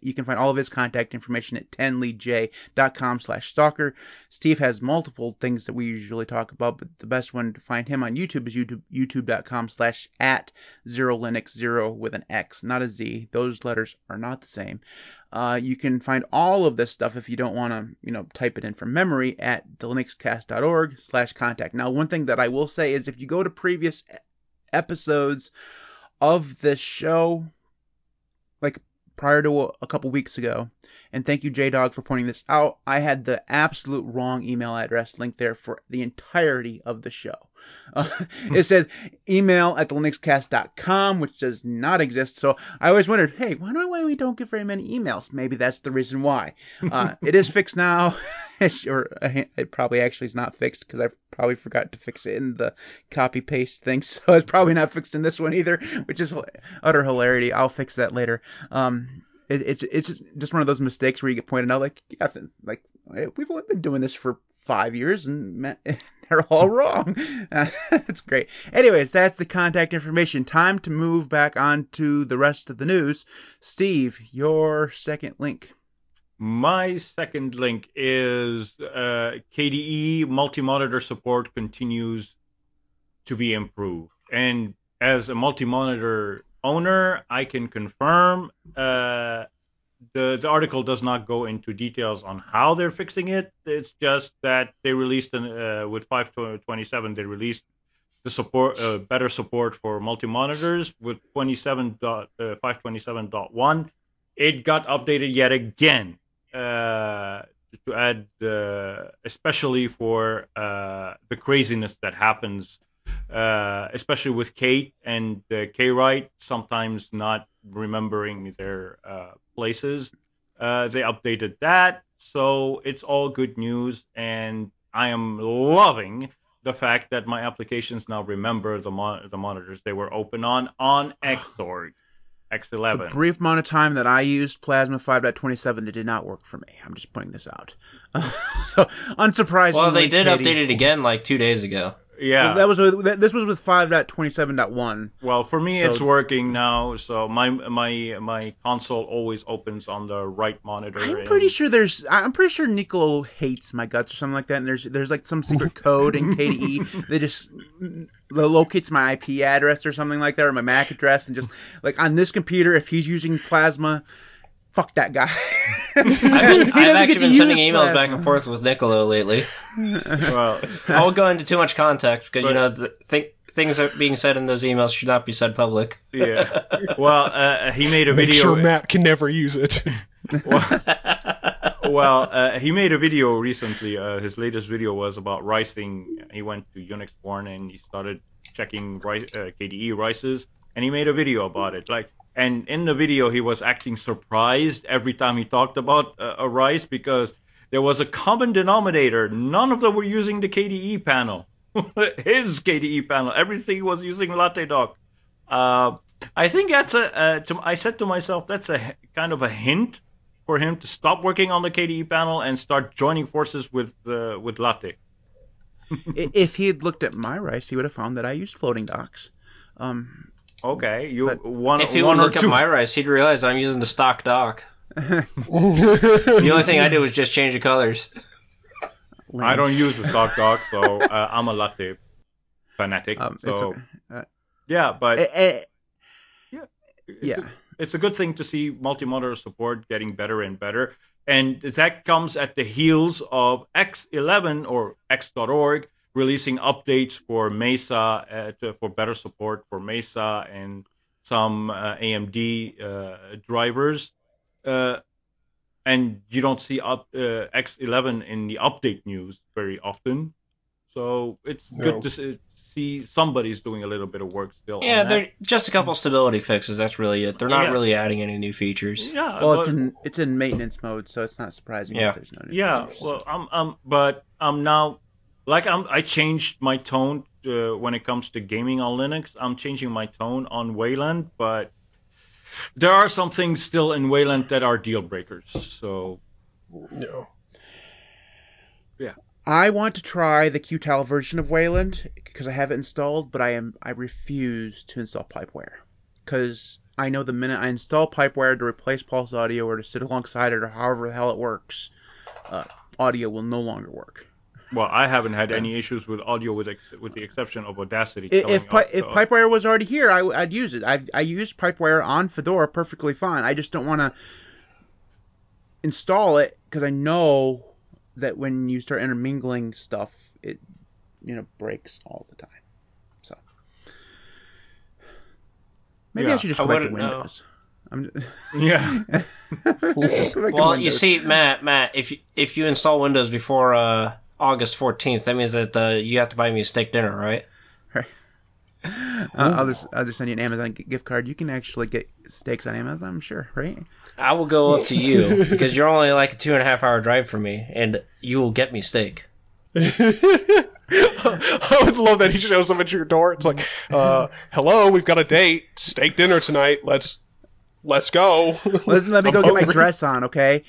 you can find all of his contact information at tenleyj.com/stalker. Steve has multiple things that we usually talk about, but the best one to find him on YouTube is youtube.com/@ XeroLinux, 0 with an X, not a Z. Those letters are not the same. You can find all of this stuff if you don't want to, type it in from memory at thelinuxcast.org/contact. Now, one thing that I will say is if you go to previous episodes of this show, like prior to a couple weeks ago. And thank you, JDog, for pointing this out. I had the absolute wrong email address linked there for the entirety of the show. It said email@linuxcast.com, which does not exist. So I always wondered, hey, why we don't get very many emails? Maybe that's the reason why. It is fixed now. Or it probably actually is not fixed because I probably forgot to fix it in the copy-paste thing. So it's probably not fixed in this one either, which is utter hilarity. I'll fix that later. It's just one of those mistakes where you get pointed out, like, yeah, like we've only been doing this for 5 years and they're all wrong. It's great. Anyways, that's the contact information. Time to move back on to the rest of the news. Steve, your second link. My second link is KDE multi-monitor support continues to be improved. And as a multi-monitor owner, I can confirm the article does not go into details on how they're fixing it. It's just that they released with 5.27 they released the support better support for multi-monitors with 5.27.1. It got updated yet again to add especially for the craziness that happens. Especially with Kate and K-Wright, sometimes not remembering their places. They updated that, so it's all good news, and I am loving the fact that my applications now remember the monitors they were open on X.org, X11. The brief amount of time that I used Plasma 5.27, it did not work for me. I'm just pointing this out. So, unsurprisingly... Well, they did update it again like 2 days ago. Yeah, well, this was with 5.27.1. Well, for me, so, it's working now. So my console always opens on the right monitor. I'm pretty sure Nicolo hates my guts or something like that. And there's like some secret code in KDE that just locates my IP address or something like that, or my MAC address, and just like on this computer, if he's using Plasma. Fuck that guy. I've actually been sending emails back and forth with Nicolo lately. Well, I won't go into too much context because, you know, things that are being said in those emails should not be said public. Yeah. Well, he made a video. Make sure Matt can never use it. Well, he made a video recently. His latest video was about ricing. He went to Unixborn and he started checking KDE rices, and he made a video about it. And in the video, he was acting surprised every time he talked about a rice because there was a common denominator. None of them were using the KDE panel, his KDE panel. Everything was using Latte Dock. I think that's I said to myself, that's a kind of a hint for him to stop working on the KDE panel and start joining forces with Latte. If he had looked at my rice, he would have found that I used floating docks. Okay, if he would look at my rice, he'd realize I'm using the stock dock. The only thing I did was just change the colors. I don't use the stock dock, so I'm a Latte fanatic. So okay. Yeah, but it's a good thing to see multi-monitor support getting better and better, and that comes at the heels of X11 or X.org. Releasing updates for Mesa for better support for Mesa and some AMD drivers, and you don't see X11 in the update news very often. So it's good to see somebody's doing a little bit of work still. Yeah, they're just a couple stability fixes. That's really it. They're not really adding any new features. Yeah. Well, it's in maintenance mode, so it's not surprising that there's no new features. Yeah. Well, I'm now. I changed my tone when it comes to gaming on Linux. I'm changing my tone on Wayland, but there are some things still in Wayland that are deal breakers. So, yeah. I want to try the Qtile version of Wayland because I have it installed, but I refuse to install Pipewire because I know the minute I install Pipewire to replace Pulse Audio or to sit alongside it or however the hell it works, audio will no longer work. Well, I haven't had any issues with audio, with the exception of Audacity. If Pipewire was already here, I'd use it. I used Pipewire on Fedora perfectly fine. I just don't want to install it because I know that when you start intermingling stuff, it breaks all the time. So Maybe I should just go back to Windows. Well, you see, Matt, if you install Windows before August 14th, that means that you have to buy me a steak dinner, right? Right. I'll just send you an Amazon gift card. You can actually get steaks on Amazon, I'm sure, right? I will go up to you because you're only like a 2.5 hour drive from me, and you will get me steak. I would love that. He shows up at your door. It's like, hello, we've got a date, steak dinner tonight. Let's go. Let me go get my dress on, okay?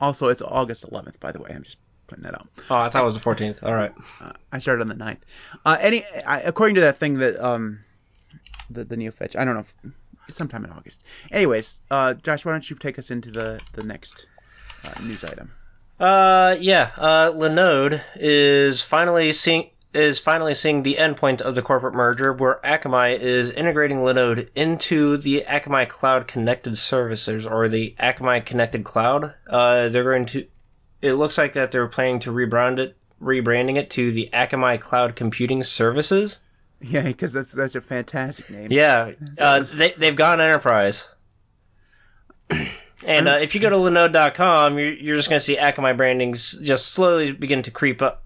Also, it's August 11th, by the way. I'm just putting that out. Oh, I thought it was the 14th. All right. I started on the 9th. According to that thing that the NeoFetch, I don't know. Sometime in August. Anyways, Josh, why don't you take us into the next news item? Linode is finally seeing the endpoint of the corporate merger, where Akamai is integrating Linode into the Akamai Cloud Connected Services, or the Akamai Connected Cloud. It looks like that they're planning to rebranding it to the Akamai Cloud Computing Services. Yeah, because that's such a fantastic name. Yeah, they've gone enterprise. And if you go to Linode.com, you're just going to see Akamai brandings just slowly begin to creep up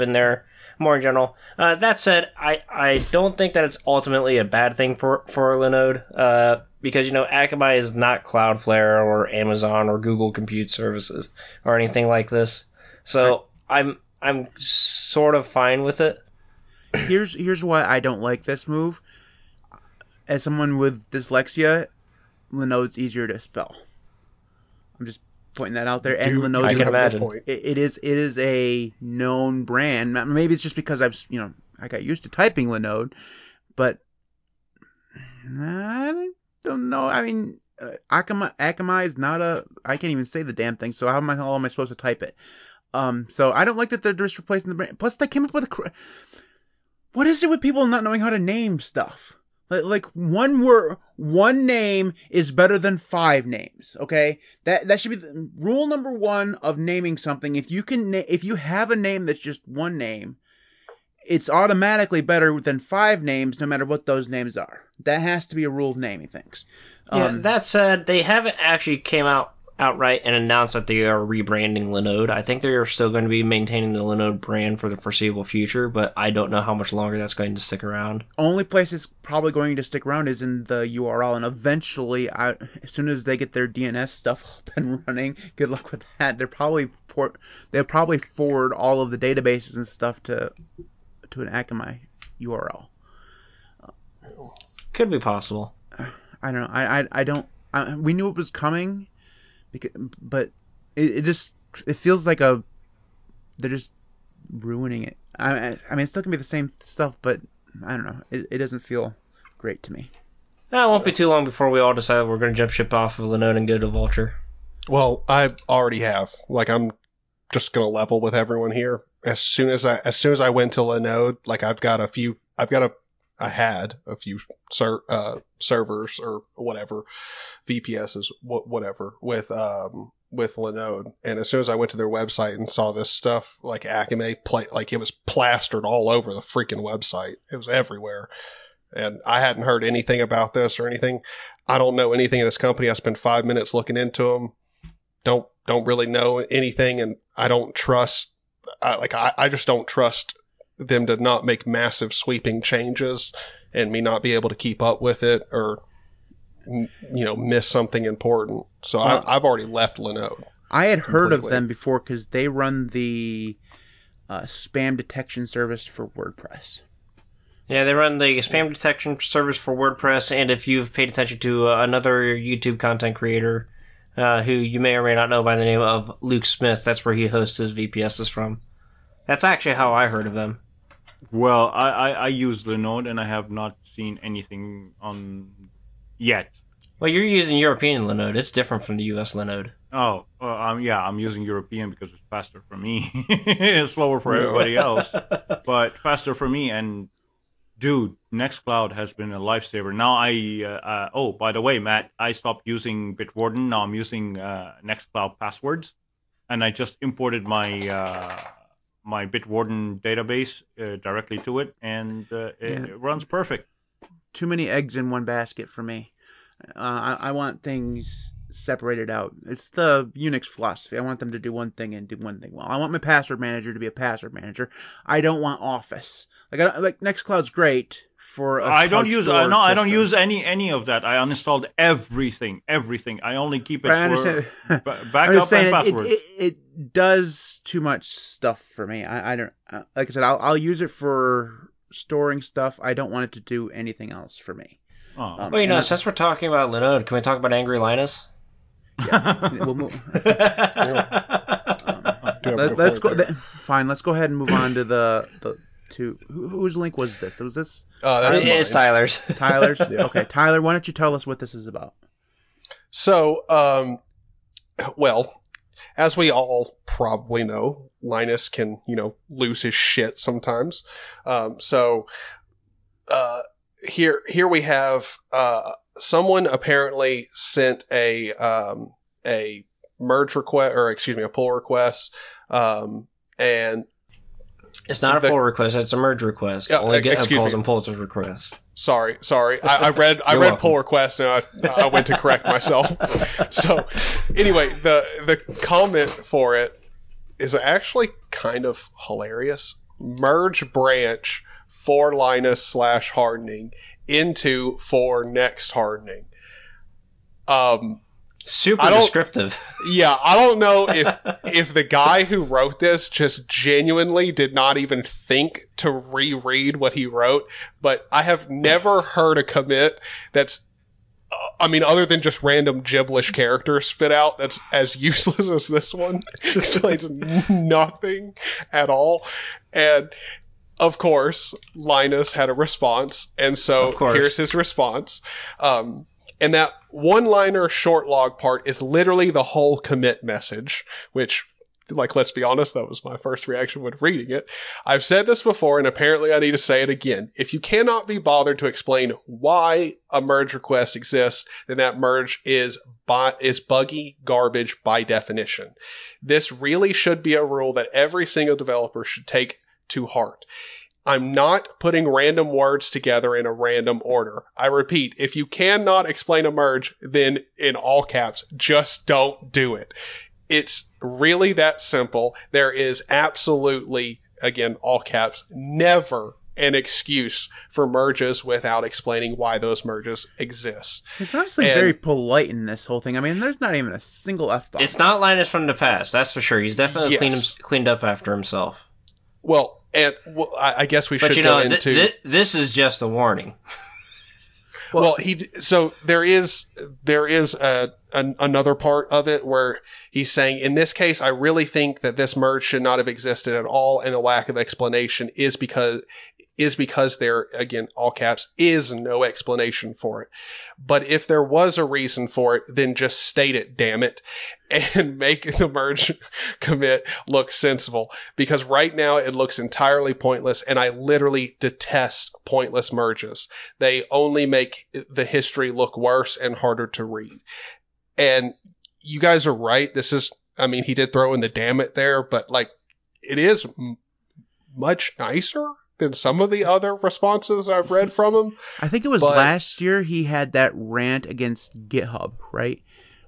in there more in general. That said, I don't think that it's ultimately a bad thing for Linode because, you know, Akamai is not Cloudflare or Amazon or Google Compute Services or anything like this. So I'm sort of fine with it. Here's why I don't like this move. As someone with dyslexia, Linode's easier to spell. I'm just pointing that out there. And Linode, I can imagine. It is a known brand. Maybe it's just because I got used to typing Linode, but I don't know. I mean, Akamai is not a. I can't even say the damn thing. So how am I supposed to type it? So I don't like that they're just replacing the brand. Plus, they came up with a. What is it with people not knowing how to name stuff? Like one name is better than five names. Okay, that should be rule number one of naming something. If you have a name that's just one name, it's automatically better than five names, no matter what those names are. That has to be a rule of naming things. That said, they haven't actually came out outright and announced that they are rebranding Linode. I think they are still going to be maintaining the Linode brand for the foreseeable future, but I don't know how much longer that's going to stick around. Only place it's probably going to stick around is in the URL, and eventually, as soon as they get their DNS stuff up and running, good luck with that. They'll probably forward all of the databases and stuff to an Akamai URL. Could be possible. I don't know. We knew it was coming. But it feels like they're just ruining it. I mean, it's still gonna be the same stuff, but I don't know. It doesn't feel great to me. It won't be too long before we all decide we're gonna jump ship off of Linode and go to Vulture. Well, I already have. Like, I'm just gonna level with everyone here. As soon as I went to Linode, like I had a few servers or whatever, VPSs, whatever, with Linode. And as soon as I went to their website and saw this stuff, like Akamai, like it was plastered all over the freaking website. It was everywhere. And I hadn't heard anything about this or anything. I don't know anything of this company. I spent 5 minutes looking into them. Don't really know anything. And I don't trust, I just don't trust them to not make massive sweeping changes and me not be able to keep up with it or, you know, miss something important. So I've already left Linode. I had heard of them before because they run the spam detection service for WordPress. Yeah, they run the spam detection service for WordPress. And if you've paid attention to another YouTube content creator who you may or may not know by the name of Luke Smith, that's where he hosts his VPSs from. That's actually how I heard of them. Well, I use Linode and I have not seen anything on yet. Well, you're using European Linode. It's different from the U.S. Linode. Oh, I'm using European because it's faster for me. It's slower for everybody else, but faster for me. And dude, Nextcloud has been a lifesaver. Now by the way, Matt, I stopped using Bitwarden. Now I'm using Nextcloud passwords, and I just imported my my Bitwarden database directly to it, and it runs perfect. Too many eggs in one basket for me. I want things separated out. It's the Unix philosophy. I want them to do one thing and do one thing well. I want my password manager to be a password manager. I don't want Office. Like Nextcloud's great for. I don't use any of that. I uninstalled everything. I only keep it for backup and password. It does too much stuff for me. I don't. Like I said, I'll use it for storing stuff. I don't want it to do anything else for me. Wait, no. Since we're talking about Linode, can we talk about Angry Linus? Yeah. We'll move. Let's go. Fine. Let's go ahead and move on to the whose link was this? Was this? It's Tyler's. Tyler's. Yeah. Okay, Tyler. Why don't you tell us what this is about? So, well, as we all probably know, Linus can lose his shit sometimes. Here we have someone apparently sent a merge request, or excuse me, a pull request, and it's not a pull request; it's a merge request. Only GitHub calls them pull requests. Sorry. I read pull requests, and I went to correct myself. So anyway, the comment for it is actually kind of hilarious. Merge branch for Linus / hardening into for next hardening. Super descriptive. Yeah, I don't know if the guy who wrote this just genuinely did not even think to reread what he wrote, but I have never heard a commit that's other than just random gibberish characters spit out, that's as useless as this one. Explains nothing at all. And of course, Linus had a response, and so here's his response. And that one-liner short log part is literally the whole commit message, which, let's be honest, that was my first reaction when reading it. I've said this before, and apparently I need to say it again. If you cannot be bothered to explain why a merge request exists, then that merge is buggy garbage by definition. This really should be a rule that every single developer should take to heart. I'm not putting random words together in a random order. I repeat, if you cannot explain a merge, then in all caps, just don't do it. It's really that simple. There is absolutely, again, all caps, never an excuse for merges without explaining why those merges exist. It's honestly very polite in this whole thing. There's not even a single F-bomb. It's not Linus from the past, that's for sure. He's definitely cleaned up after himself. Well, and I guess we should go into... this is just a warning. Well, there is another part of it where he's saying, in this case, I really think that this merge should not have existed at all, and the lack of explanation is because there, again, all caps, is no explanation for it. But if there was a reason for it, then just state it, damn it, and make the merge commit look sensible. Because right now it looks entirely pointless, and I literally detest pointless merges. They only make the history look worse and harder to read. And you guys are right. This is, he did throw in the damn it there, but it is much nicer than some of the other responses I've read from him. I think it was last year he had that rant against GitHub, right?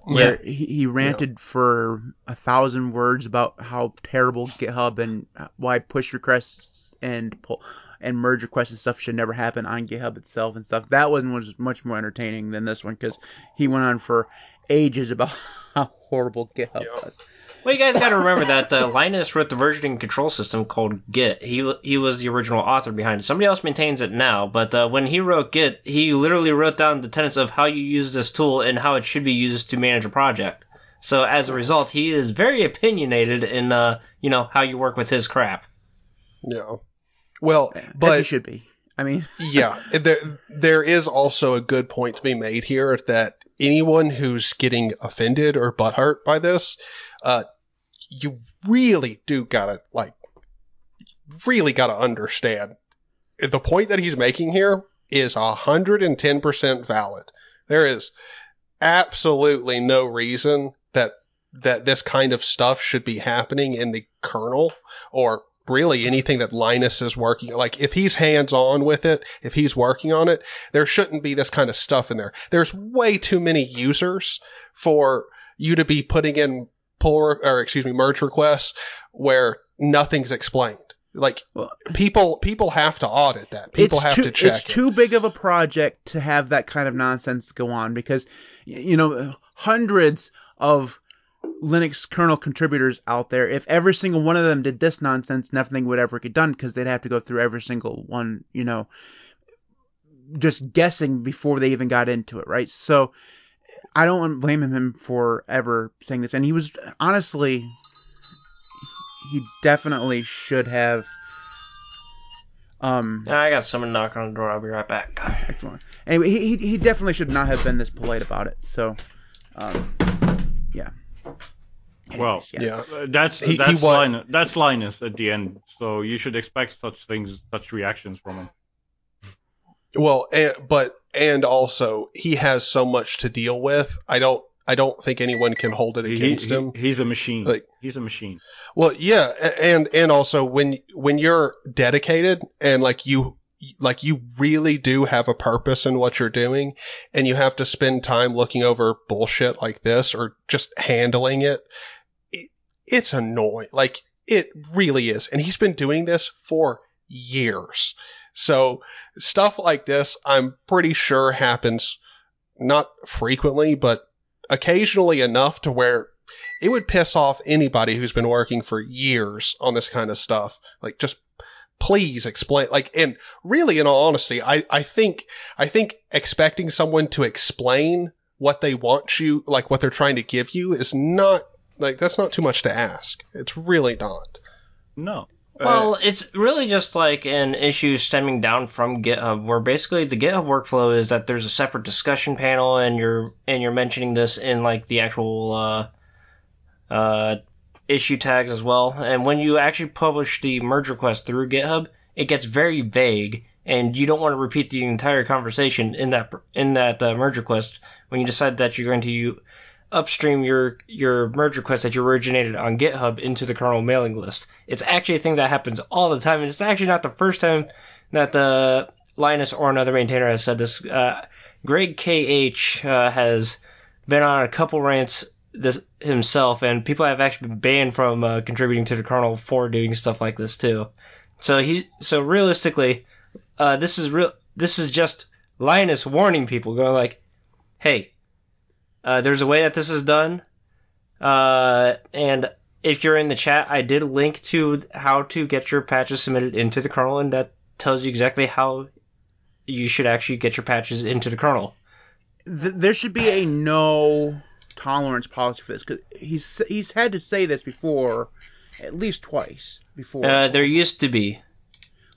Where he ranted for 1,000 words about how terrible GitHub and why push requests and pull and merge requests and stuff should never happen on GitHub itself and stuff. That one was much more entertaining than this one because he went on for ages about how horrible GitHub was. Well, you guys got to remember that Linus wrote the versioning control system called Git. He was the original author behind it. Somebody else maintains it now, but when he wrote Git, he literally wrote down the tenets of how you use this tool and how it should be used to manage a project. So as a result, he is very opinionated in how you work with his crap. Yeah. Well, but it should be. There is also a good point to be made here that anyone who's getting offended or butthurt by this, you really do gotta understand the point that he's making here is 110% valid. There is absolutely no reason that this kind of stuff should be happening in the kernel or really anything that Linus is working, like if he's hands-on with it, if he's working on it, there shouldn't be this kind of stuff in there. There's way too many users for you to be putting in merge requests where nothing's explained. Like, people have to audit that. People have to check. It's too big of a project to have that kind of nonsense go on because, you know, hundreds of Linux kernel contributors out there, if every single one of them did this nonsense, nothing would ever get done because they'd have to go through every single one, you know, just guessing before they even got into it, right? So I don't blame him for ever saying this. And he was honestly... He definitely should have. Yeah, I got someone knocking on the door. I'll be right back. Excellent. Anyway, he definitely should not have been this polite about it. So, yeah. Anyways, well, yes. Yeah, that's Linus. That's Linus at the end. So you should expect such things, such reactions from him. Well, and also he has so much to deal with. I don't think anyone can hold it against him. He's a machine. Like, he's a machine. Well, yeah, and also when you're dedicated and like you really do have a purpose in what you're doing, and you have to spend time looking over bullshit like this or just handling it, it's annoying. Like, it really is. And he's been doing this for years. So stuff like this, I'm pretty sure happens not frequently, but occasionally enough to where it would piss off anybody who's been working for years on this kind of stuff. Like, just please explain. Like, and really, in all honesty, I think expecting someone to explain what they want you, like what they're trying to give you, is not, like, that's not too much to ask. It's really not. No. Well, it's really just like an issue stemming down from GitHub, where basically the GitHub workflow is that there's a separate discussion panel, and you're mentioning this in like the actual issue tags as well. And when you actually publish the merge request through GitHub, it gets very vague, and you don't want to repeat the entire conversation in that merge request when you decide that you're going to upstream your merge request that you originated on GitHub into the kernel mailing list. It's actually a thing that happens all the time, and it's actually not the first time that the Linus or another maintainer has said this. Greg KH has been on a couple rants this himself, and people have actually been banned from contributing to the kernel for doing stuff like this too. So realistically, this is just Linus warning people, going like, hey, there's a way that this is done, and if you're in the chat, I did link to how to get your patches submitted into the kernel, and that tells you exactly how you should actually get your patches into the kernel. There should be a no-tolerance policy for this, because he's had to say this before, at least twice before. There used to be.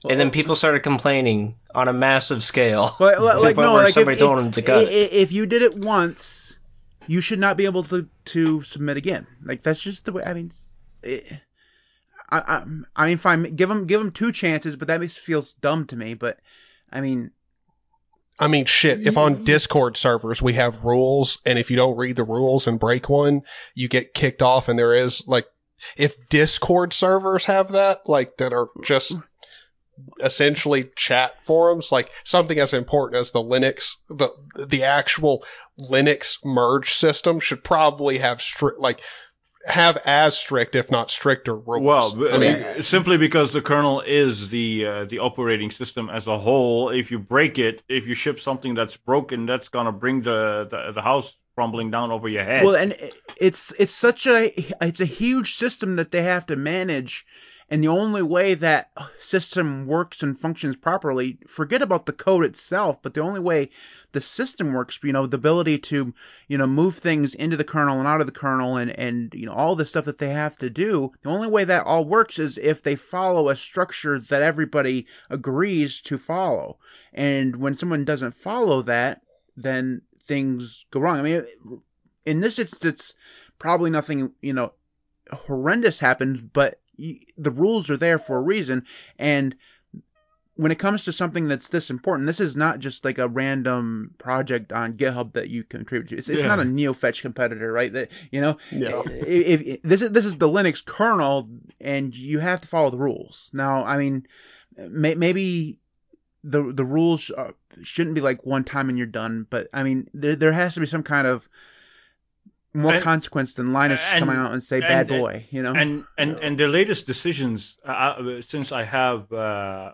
And then people started complaining on a massive scale. But, like, no, like somebody told them to cut it. If you did it once, you should not be able to submit again. Like, that's just the way. I mean, I mean, fine. Give them two chances, but that feels dumb to me. But I mean, shit. If on Discord servers we have rules, and if you don't read the rules and break one, you get kicked off. And there is, like, if Discord servers have that, like, that are just essentially chat forums, like something as important as the Linux, the actual Linux merge system should probably have strict, if not stricter rules. Well, I mean, simply because the kernel is the operating system as a whole. If you break it, if you ship something that's broken, that's gonna bring the house crumbling down over your head. Well, and it's a huge system that they have to manage. And the only way that system works and functions properly, forget about the code itself, but the only way the system works, you know, the ability to, you know, move things into the kernel and out of the kernel and you know, all the stuff that they have to do, the only way that all works is if they follow a structure that everybody agrees to follow. And when someone doesn't follow that, then things go wrong. I mean, in this instance, probably nothing, you know, horrendous happened, but the rules are there for a reason, and when it comes to something that's this important, this is not just like a random project on GitHub that you contribute to. It's not a NeoFetch competitor, right? That, you know, if this is the Linux kernel, and you have to follow the rules. Now, I mean, maybe the rules shouldn't be like one time and you're done, but I mean, there has to be some kind of consequence than Linus coming out and say bad boy, you know. And their latest decisions, since I have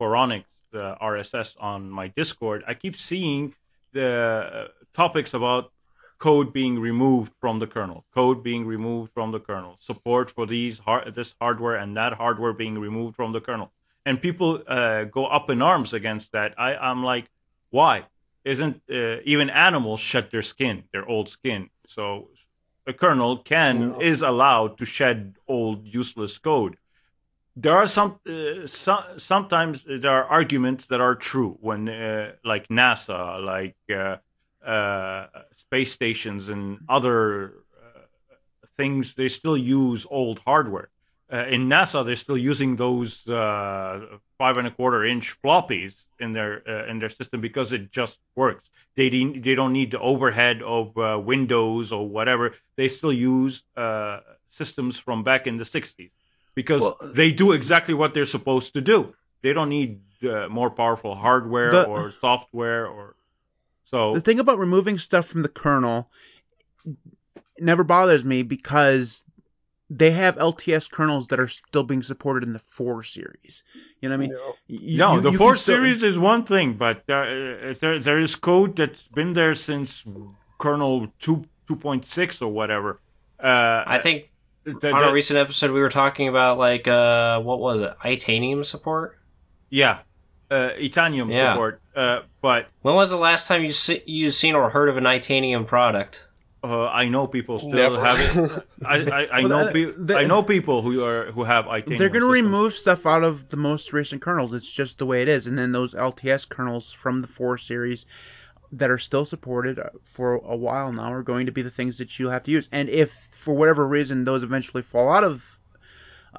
Phoronix RSS on my Discord, I keep seeing the topics about code being removed from the kernel, support for these this hardware and that hardware being removed from the kernel, and people go up in arms against that. I'm like, why? Isn't even animals shed their old skin? So a kernel is allowed to shed old useless code. There are sometimes there are arguments that are true when like NASA, like space stations and other things, they still use old hardware. In NASA, they're still using those 5.25-inch floppies in their system because it just works. They don't need the overhead of Windows or whatever. They still use systems from back in the 60s because they do exactly what they're supposed to do. They don't need more powerful hardware or software. So the thing about removing stuff from the kernel never bothers me because they have LTS kernels that are still being supported in the 4 series. You know what I mean? The 4 series is one thing, but there is code that's been there since kernel 2.6 or whatever. I think on a recent episode we were talking about, like, what was it? Itanium support? Yeah, Itanium support. But when was the last time you seen or heard of an Itanium product? I know people still have it. I know people who have Itanium. They're going to remove stuff out of the most recent kernels. It's just the way it is. And then those LTS kernels from the 4 series that are still supported for a while now are going to be the things that you'll have to use. And if for whatever reason those eventually fall out of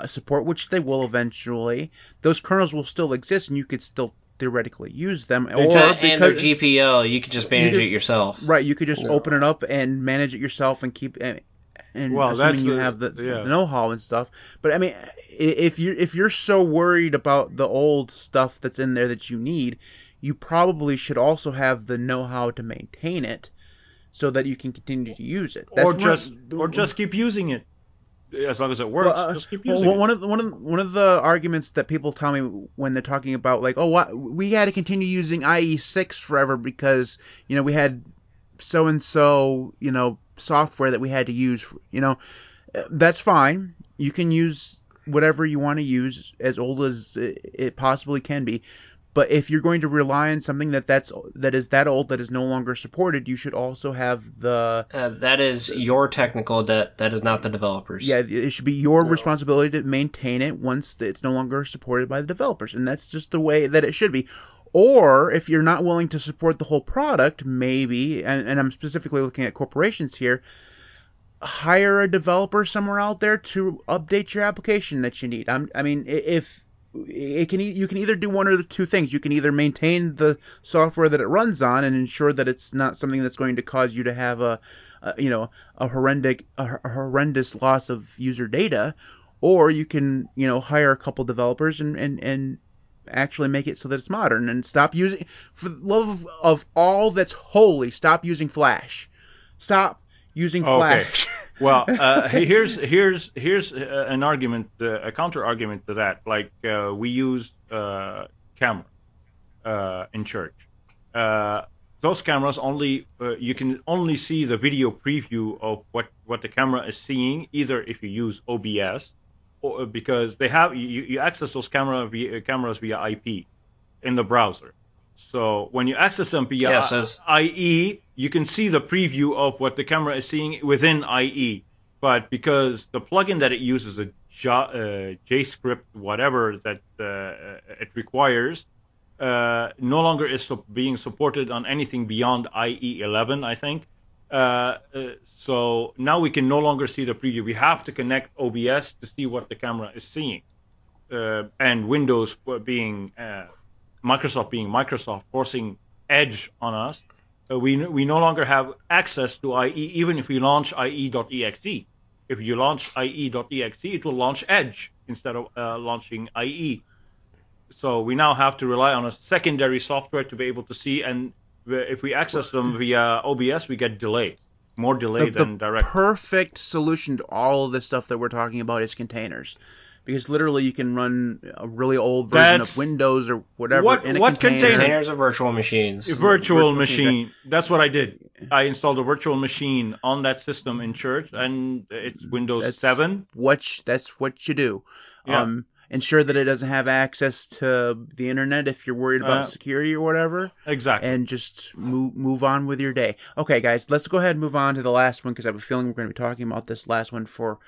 support, which they will eventually, those kernels will still exist and you could still theoretically use them, and their GPL, you could just manage it yourself. Right, you could just open it up and manage it yourself and keep assuming you have the know-how and stuff. But I mean, if you're so worried about the old stuff that's in there that you need, you probably should also have the know-how to maintain it so that you can continue to use it. Or just keep using it. As long as it works, just keep using it. One of the arguments that people tell me when they're talking about, like, we had to continue using IE6 forever because, you know, we had so-and-so, you know, software that we had to use, you know, that's fine. You can use whatever you want to use, as old as it possibly can be. But if you're going to rely on something that is that old, that is no longer supported, you should also have the... that is your technical debt. That is not the developers. Yeah, it should be your responsibility to maintain it once it's no longer supported by the developers. And that's just the way that it should be. Or if you're not willing to support the whole product, maybe, and I'm specifically looking at corporations here, hire a developer somewhere out there to update your application that you need. You can either do one of the two things. You can either maintain the software that it runs on and ensure that it's not something that's going to cause you to have a horrendous loss of user data, or you can, you know, hire a couple developers and actually make it so that it's modern and stop using, for the love of all that's holy, stop using Flash. Stop using Flash. Okay. Well, here's an argument, a counter argument to that. Like, we use camera in church. Those cameras only you can only see the video preview of what the camera is seeing, either if you use OBS, or because they have you access those cameras via IP in the browser. So when you access them via IE, you can see the preview of what the camera is seeing within IE. But because the plugin that it uses, a JavaScript, whatever that it requires, no longer is being supported on anything beyond IE 11, I think. So now we can no longer see the preview. We have to connect OBS to see what the camera is seeing. And Windows being Microsoft being Microsoft, forcing Edge on us, we no longer have access to IE, even if we launch IE.exe. If you launch IE.exe, it will launch Edge instead of launching IE. So we now have to rely on a secondary software to be able to see, and if we access them via OBS, we get delay, more delay than direct. The perfect solution to all of this stuff that we're talking about is containers. Because literally you can run a really old version of Windows or whatever in a container. Containers are virtual machines. Virtual machine. That's what I did. I installed a virtual machine on that system in church, and it's Windows 7. That's what you do. Yeah. Ensure that it doesn't have access to the internet if you're worried about security or whatever. Exactly. And just move on with your day. Okay, guys, let's go ahead and move on to the last one, because I have a feeling we're going to be talking about this last one for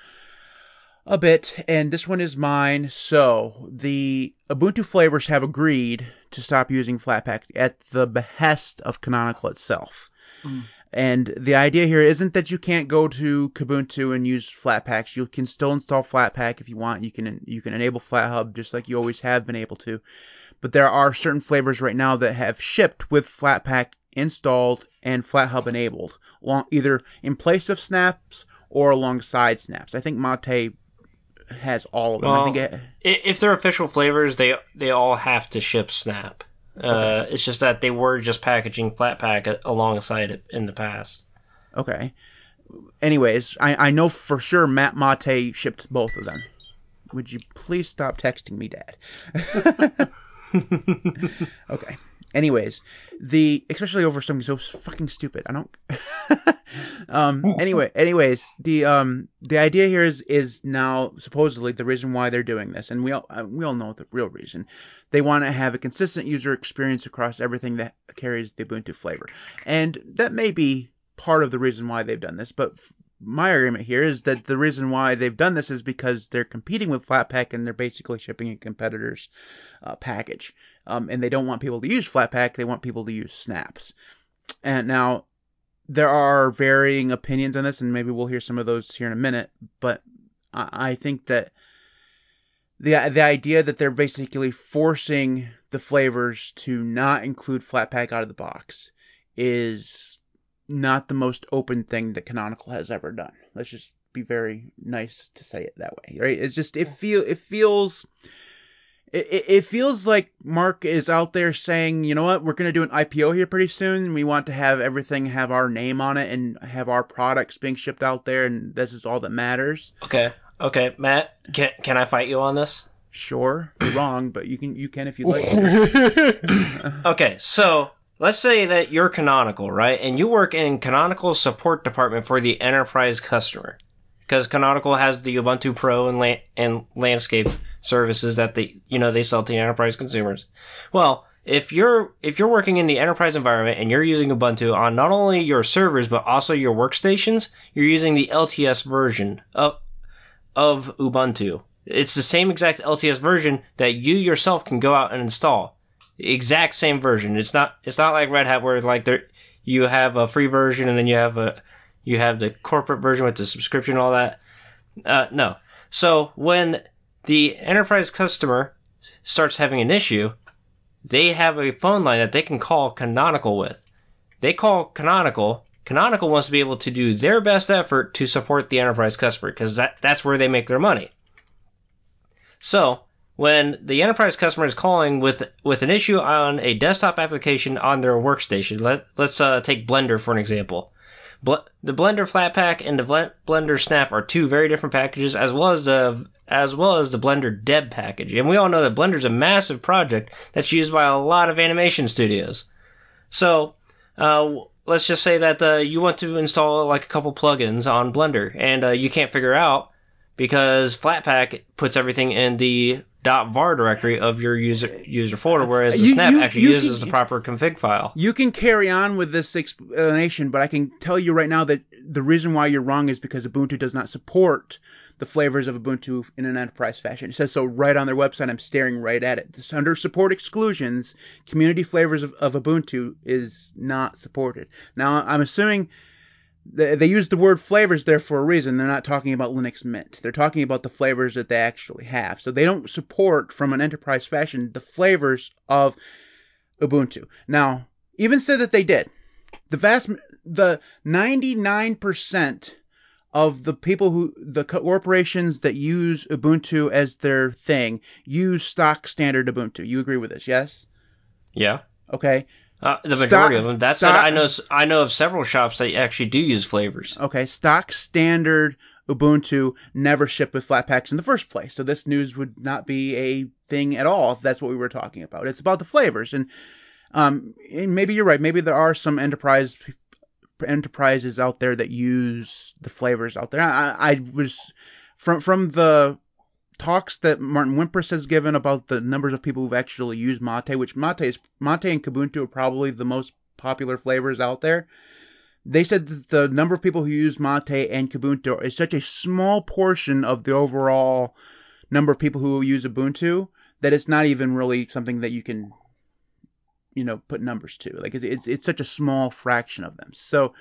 a bit, and this one is mine. So the Ubuntu flavors have agreed to stop using Flatpak at the behest of Canonical itself. Mm. And the idea here isn't that you can't go to Kubuntu and use Flatpaks. You can still install Flatpak if you want. You can enable FlatHub just like you always have been able to. But there are certain flavors right now that have shipped with Flatpak installed and FlatHub enabled, either in place of snaps or alongside snaps. I think Mate has all of them. Well, I think if they're official flavors, they all have to ship Snap. Okay. It's just that they were just packaging Flatpak alongside it in the past. Okay. Anyways, I know for sure Matt Mate shipped both of them. Would you please stop texting me, Dad? Okay. Anyways, especially over something so fucking stupid. I don't. Anyways, the idea here is now supposedly the reason why they're doing this, and we all know the real reason. They want to have a consistent user experience across everything that carries the Ubuntu flavor, and that may be part of the reason why they've done this. But my argument here is that the reason why they've done this is because they're competing with Flatpak, and they're basically shipping a competitor's package. And they don't want people to use Flatpak. They want people to use snaps. And now, there are varying opinions on this, and maybe we'll hear some of those here in a minute. But I think that the idea that they're basically forcing the flavors to not include Flatpak out of the box is not the most open thing that Canonical has ever done. Let's just be very nice to say it that way, right? It's just it feels. It feels like Mark is out there saying, you know what, we're going to do an IPO here pretty soon. We want to have everything have our name on it and have our products being shipped out there, and this is all that matters. Okay, Matt, can I fight you on this? Sure, you're wrong, but you can if you like. Okay, so let's say that you're Canonical, right? And you work in Canonical's support department for the enterprise customer, because Canonical has the Ubuntu Pro and Landscape services that they sell to enterprise consumers. Well, if you're working in the enterprise environment and you're using Ubuntu on not only your servers but also your workstations, you're using the LTS version of Ubuntu. It's the same exact LTS version that you yourself can go out and install. The exact same version. It's not like Red Hat, where like you have a free version and then you have the corporate version with the subscription and all that. No. So when the enterprise customer starts having an issue, they have a phone line that they can call Canonical with. They call Canonical. Canonical wants to be able to do their best effort to support the enterprise customer, because that's where they make their money. So when the enterprise customer is calling with an issue on a desktop application on their workstation, let's take Blender for an example. The Blender Flatpak and the Blender Snap are two very different packages, as well as the Blender Deb package. And we all know that Blender's a massive project that's used by a lot of animation studios. So let's just say that you want to install like a couple plugins on Blender, and you can't figure out because Flatpak puts everything in the .var directory of your user folder, whereas the Snap actually uses the proper config file. You can carry on with this explanation, but I can tell you right now that the reason why you're wrong is because Ubuntu does not support the flavors of Ubuntu in an enterprise fashion. It says so right on their website. I'm staring right at it. This, under support exclusions, community flavors of Ubuntu is not supported. Now, I'm assuming they use the word flavors there for a reason. They're not talking about Linux Mint. They're talking about the flavors that they actually have. So they don't support, from an enterprise fashion, the flavors of Ubuntu. Now, even so that they did, the 99% of the people the corporations that use Ubuntu as their thing use stock standard Ubuntu. You agree with this, yes? Yeah. Okay. The majority of them. That's what I know. I know of several shops that actually do use flavors. Okay, stock standard Ubuntu never shipped with Flatpaks in the first place, so this news would not be a thing at all if that's what we were talking about. It's about the flavors, and maybe you're right. Maybe there are some enterprises out there that use the flavors out there. I was from the talks that Martin Wimpress has given about the numbers of people who've actually used Mate, which Mate and Kubuntu are probably the most popular flavors out there. They said that the number of people who use Mate and Kubuntu is such a small portion of the overall number of people who use Ubuntu that it's not even really something that you can, put numbers to. Like it's such a small fraction of them. So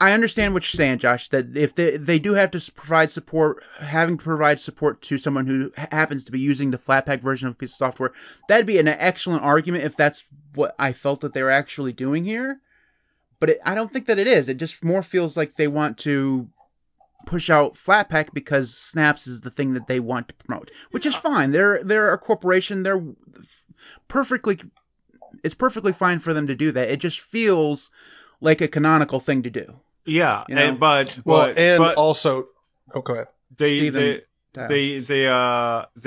I understand what you're saying, Josh, that if they do have to provide support, having to provide support to someone who happens to be using the Flatpak version of a piece of software, that'd be an excellent argument if that's what I felt that they were actually doing here. But I don't think that it is. It just more feels like they want to push out Flatpak because Snaps is the thing that they want to promote, which is fine. They're a corporation. It's perfectly fine for them to do that. It just feels like a canonical thing to do. Yeah, go ahead. They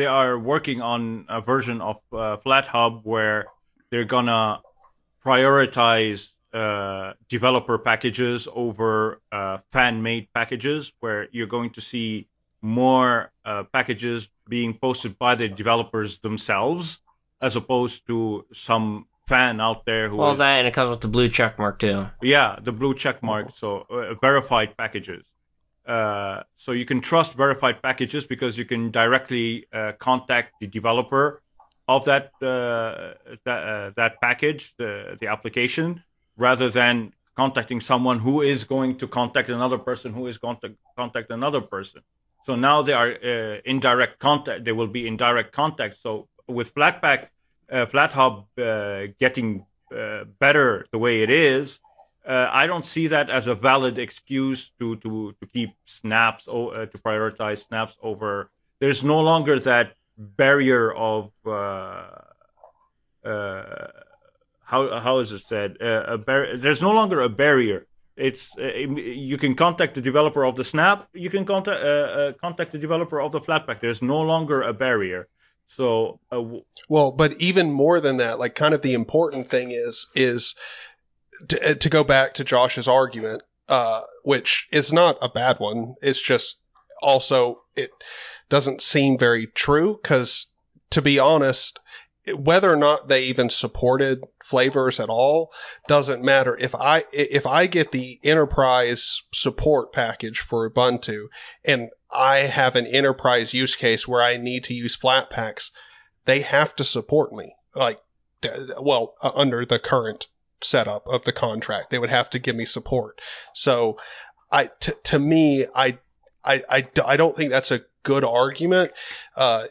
are working on a version of FlatHub where they're gonna prioritize developer packages over fan-made packages, where you're going to see more packages being posted by the developers themselves, as opposed to some fan out there who. Well, that, and it comes with the blue check mark too. Yeah, the blue check mark. So verified packages. So you can trust verified packages because you can directly contact the developer of that package, the application, rather than contacting someone who is going to contact another person who is going to contact another person. So now they are in direct contact. They will be in direct contact. So with Flatpak, FlatHub getting better the way it is, I don't see that as a valid excuse to keep snaps to prioritize snaps over. There's no longer that barrier of how is it said? There's no longer a barrier. It's you can contact the developer of the snap. You can contact the developer of the Flatpak. There's no longer a barrier. So, but even more than that, like kind of the important thing is to go back to Josh's argument, which is not a bad one. It's just also it doesn't seem very true because, to be honest, whether or not they even supported flavors at all doesn't matter. If I get the enterprise support package for Ubuntu and I have an enterprise use case where I need to use Flatpaks, they have to support me. Like, well, under the current setup of the contract, they would have to give me support. So, to me, I don't think that's a good argument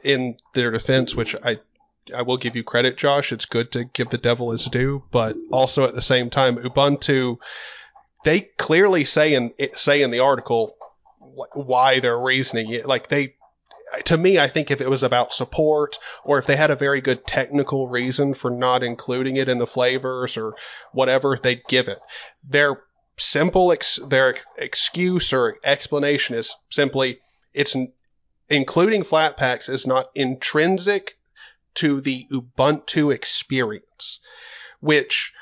in their defense, which I will give you credit, Josh. It's good to give the devil his due, but also at the same time, Ubuntu, they clearly say in the article why they're reasoning it. Like to me, I think if it was about support or if they had a very good technical reason for not including it in the flavors or whatever, they'd give it. Their simple their excuse or explanation is simply it's including Flatpaks is not intrinsic to the Ubuntu experience, which,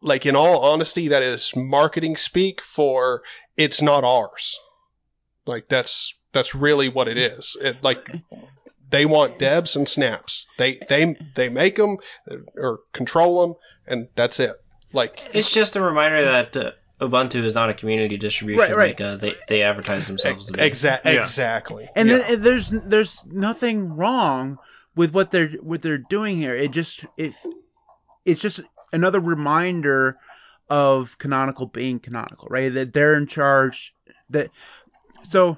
like, in all honesty, that is marketing speak for it's not ours. Like, that's really what it is. They want debs and snaps. They make them or control them, and that's it. Like, it's just a reminder that Ubuntu is not a community distribution right. They advertise themselves to be. Exactly. And then, there's nothing wrong with what they're doing here. It's just another reminder of Canonical being Canonical, right? That they're in charge. So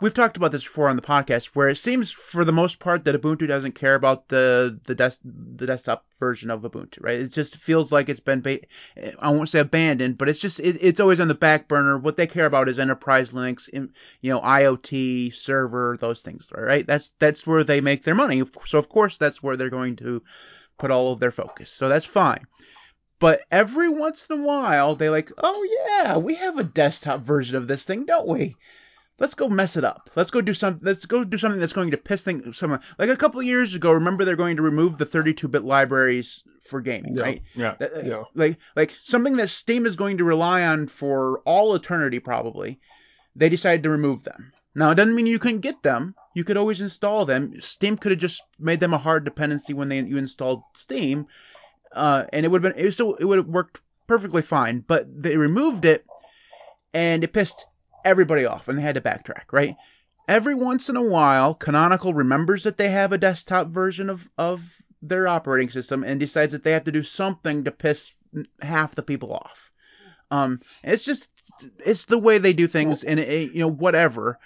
we've talked about this before on the podcast, where it seems for the most part that Ubuntu doesn't care about the desktop version of Ubuntu, right? It just feels like it's been, I won't say abandoned, but it's just, it's always on the back burner. What they care about is enterprise Linux, IoT, server, those things, right? That's where they make their money. So of course, that's where they're going to put all of their focus. So that's fine. But every once in a while, they like, oh yeah, we have a desktop version of this thing, don't we? Let's go mess it up. Let's go do something that's going to piss things. Someone, like a couple of years ago, remember they're going to remove the 32-bit libraries for gaming, right? Yeah. Yeah. Like something that Steam is going to rely on for all eternity, probably. They decided to remove them. Now, it doesn't mean you couldn't get them. You could always install them. Steam could have just made them a hard dependency when you installed Steam. And it would have worked perfectly fine, but they removed it, and it pissed everybody off, and they had to backtrack, right? Every once in a while, Canonical remembers that they have a desktop version of their operating system and decides that they have to do something to piss half the people off. It's the way they do things, and whatever.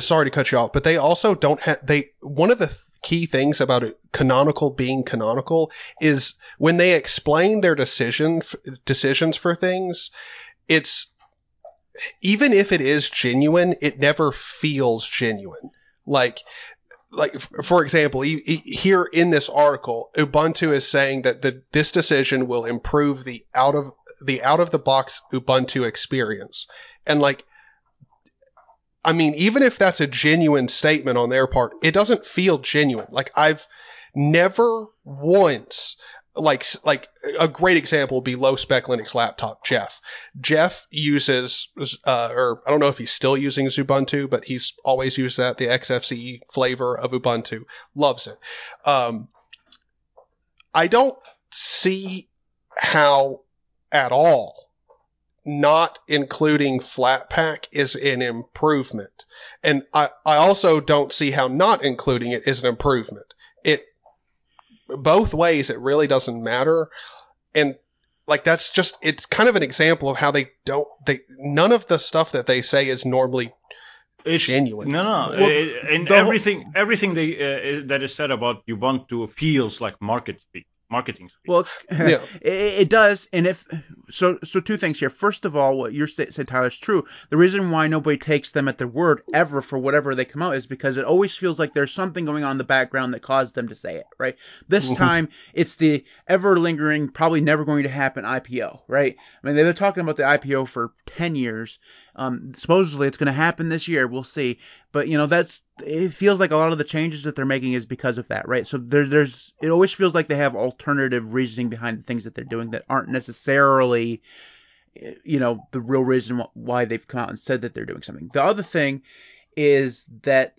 Sorry to cut you off, but they also don't have one of the key things about Canonical being Canonical is when they explain their decisions for things, it's even if it is genuine, it never feels genuine. Like for example, here in this article, Ubuntu is saying that this decision will improve the out of the box Ubuntu experience, and even if that's a genuine statement on their part, it doesn't feel genuine. Like, I've never once, like a great example would be Low Spec Linux Laptop, Jeff. Jeff uses, or I don't know if he's still using Ubuntu, but he's always used that, the XFCE flavor of Ubuntu. Loves it. I don't see how at all not including Flatpak is an improvement. And I also don't see how not including it is an improvement. Both ways, it really doesn't matter. And that's just, it's kind of an example of how none of the stuff that they say is normally genuine. No. Well, everything they that is said about Ubuntu feels like market speak. Marketing speech. Well, yeah. It does, and so two things here. First of all, what you said, Tyler, is true. The reason why nobody takes them at their word ever for whatever they come out is because it always feels like there's something going on in the background that caused them to say it, right? This time, it's the ever-lingering, probably never going to happen IPO, right? I mean, they've been talking about the IPO for 10 years. Supposedly, it's going to happen this year. We'll see. But, it feels like a lot of the changes that they're making is because of that, right? So there's it always feels like they have alternative reasoning behind the things that they're doing that aren't necessarily, the real reason why they've come out and said that they're doing something. The other thing is that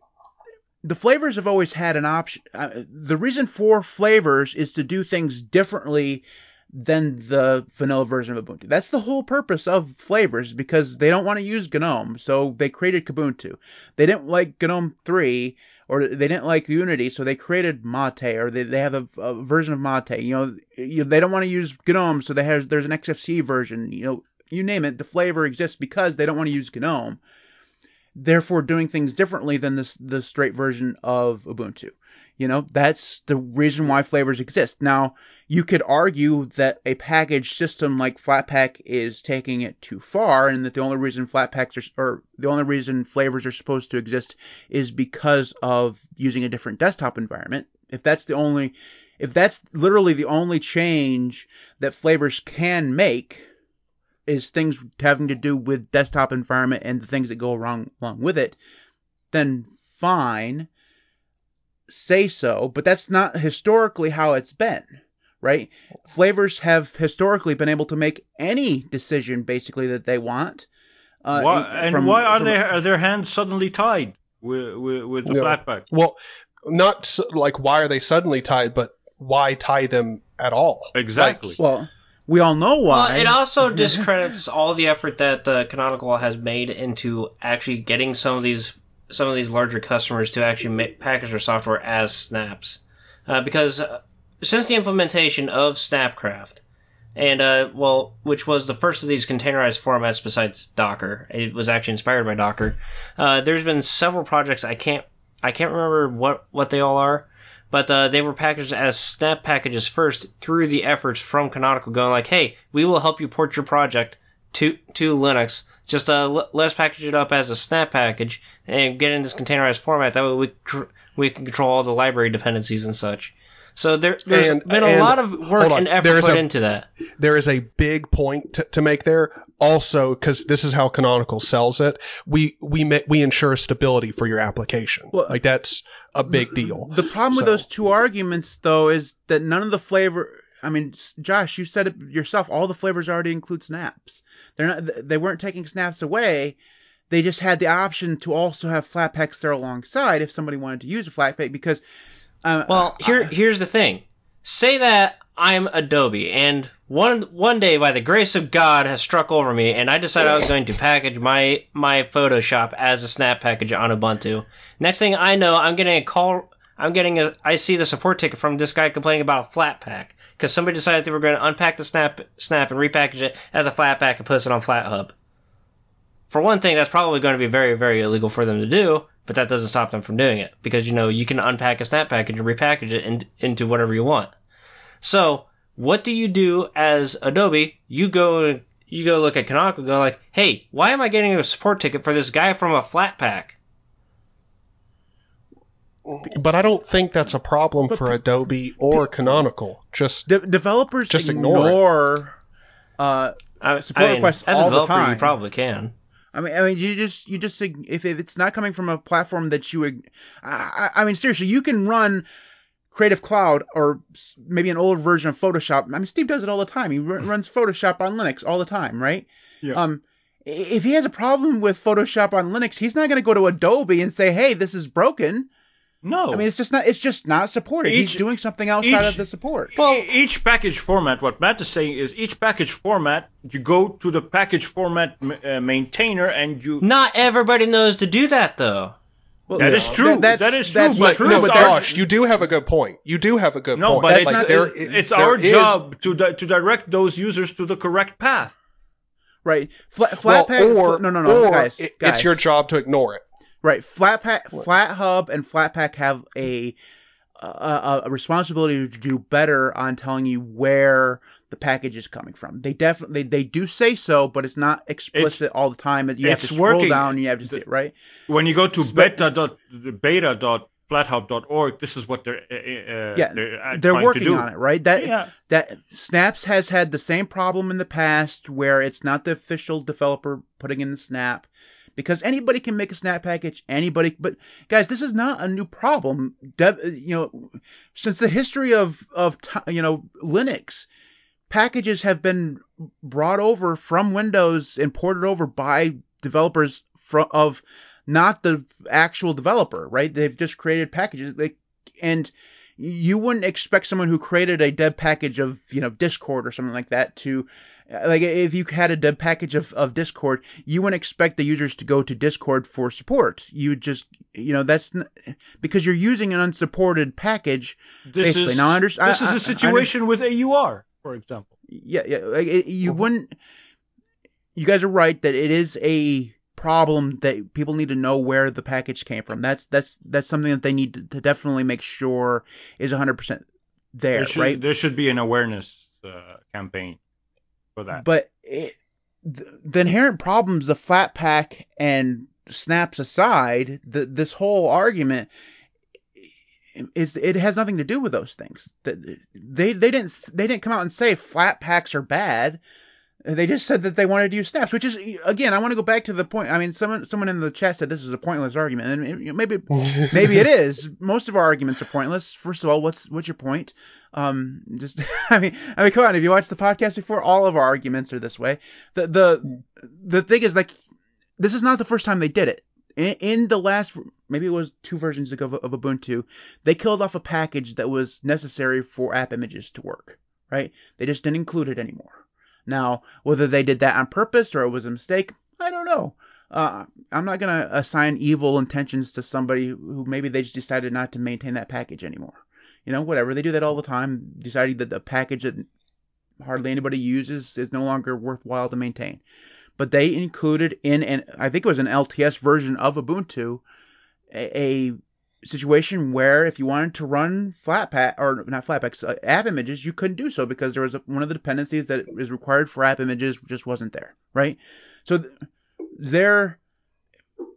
the flavors have always had an option. The reason for flavors is to do things differently than the vanilla version of Ubuntu. That's the whole purpose of flavors, because they don't want to use GNOME, so they created Kubuntu. They didn't like GNOME 3, or they didn't like Unity, so they created Mate, or they have a version of Mate. They don't want to use GNOME, so there's an XFCE version. You name it, the flavor exists because they don't want to use GNOME. Therefore, doing things differently than the straight version of Ubuntu. That's the reason why flavors exist. Now, you could argue that a packaged system like Flatpak is taking it too far, and that the only reason the only reason flavors are supposed to exist is because of using a different desktop environment. If that's literally the only change that flavors can make, is things having to do with desktop environment and the things that go along with it, then fine, say so. But that's not historically how it's been, right? Flavors have historically been able to make any decision basically that they want. Why are their hands suddenly tied with the Flatpak? Well, not like why are they suddenly tied, but why tie them at all? Exactly. We all know why. Well, it also discredits all the effort that the Canonical has made into actually getting some of these larger customers to actually package their software as snaps, because since the implementation of Snapcraft And, well, which was the first of these containerized formats besides Docker. It was actually inspired by Docker. There's been several projects. I can't remember what they all are, but, they were packaged as snap packages first through the efforts from Canonical going like, hey, we will help you port your project to Linux. Just, let's package it up as a snap package and get in this containerized format. That way we can control all the library dependencies and such. So there's been a lot of work and effort put into that. There is a big point to make there. Also, because this is how Canonical sells it, we ensure stability for your application. Well, like that's a big deal. The problem with those two arguments, though, is that none of the flavor. I mean, Josh, you said it yourself. All the flavors already include snaps. They weren't taking snaps away. They just had the option to also have Flatpaks there alongside if somebody wanted to use a Flatpak because. Well, here's the thing. Say that I'm Adobe, and one day, by the grace of God, has struck over me, and I decided I was going to package my Photoshop as a snap package on Ubuntu. Next thing I know, I'm getting a call. I see the support ticket from this guy complaining about a Flatpak because somebody decided they were going to unpack the snap and repackage it as a Flatpak and post it on FlatHub. For one thing, that's probably going to be very, very illegal for them to do. But that doesn't stop them from doing it because, you know, you can unpack a snap package and repackage it into whatever you want. So what do you do as Adobe? You go look at Canonical and go like, hey, why am I getting a support ticket for this guy from a Flatpak? But I don't think that's a problem for Adobe or Canonical. Just developers just ignore support requests all the time. As a developer, you probably can. I mean, you just if it's not coming from a platform that you, I mean, seriously, you can run Creative Cloud or maybe an old version of Photoshop. I mean, Steve does it all the time. He runs Photoshop on Linux all the time, right? Yeah. If he has a problem with Photoshop on Linux, he's not going to go to Adobe and say, "Hey, this is broken." No. I mean, it's just not supported. He's doing something outside of the support. Well, each package format, what Matt is saying is each package format, you go to the package format maintainer and you... Not everybody knows to do that, though. Well, that is true. That's true. No, but Josh, you do have a good point. No, but it's our job to direct those users to the correct path. Right. Guys. It's your job to ignore it. Right, FlatHub and Flatpak have a responsibility to do better on telling you where the package is coming from. They definitely they do say so, but it's not explicit all the time. You have to scroll down, you have to see it, right? When you go to beta.flathub.org, this is what they're working to do. On it, right? That Snaps has had the same problem in the past where it's not the official developer putting in the snap. Because anybody can make a snap package, but guys, this is not a new problem. Since the history of Linux, packages have been brought over from Windows and ported over by developers of not the actual developer, right? They've just created packages, and you wouldn't expect someone who created a dev package of Discord or something like that to. Like, if you had a dev package of Discord, you wouldn't expect the users to go to Discord for support. You just, that's because you're using an unsupported package. This is the situation with AUR, for example. Yeah. You guys are right that it is a problem that people need to know where the package came from. That's something that they need to definitely make sure is 100% there. Right? There should be an awareness campaign. That. But the inherent problems of Flatpak and snaps aside, this whole argument it has nothing to do with those things. They didn't come out and say Flatpaks are bad. They just said that they wanted to use snaps, which is again, I want to go back to the point. I mean, someone in the chat said this is a pointless argument, and maybe it is. Most of our arguments are pointless. First of all, what's your point? I mean, come on. If you watched the podcast before, all of our arguments are this way. The thing is, this is not the first time they did it. In the last, maybe it was 2 versions ago of Ubuntu, they killed off a package that was necessary for app images to work. Right? They just didn't include it anymore. Now, whether they did that on purpose or it was a mistake, I don't know. I'm not going to assign evil intentions to somebody who maybe they just decided not to maintain that package anymore. Whatever. They do that all the time, deciding that the package that hardly anybody uses, is no longer worthwhile to maintain. But they included in, and I think it was an LTS version of Ubuntu, a situation where if you wanted to run Flatpak, or not Flatpak, app images, you couldn't do so because there was one of the dependencies that is required for app images just wasn't there, right? So there,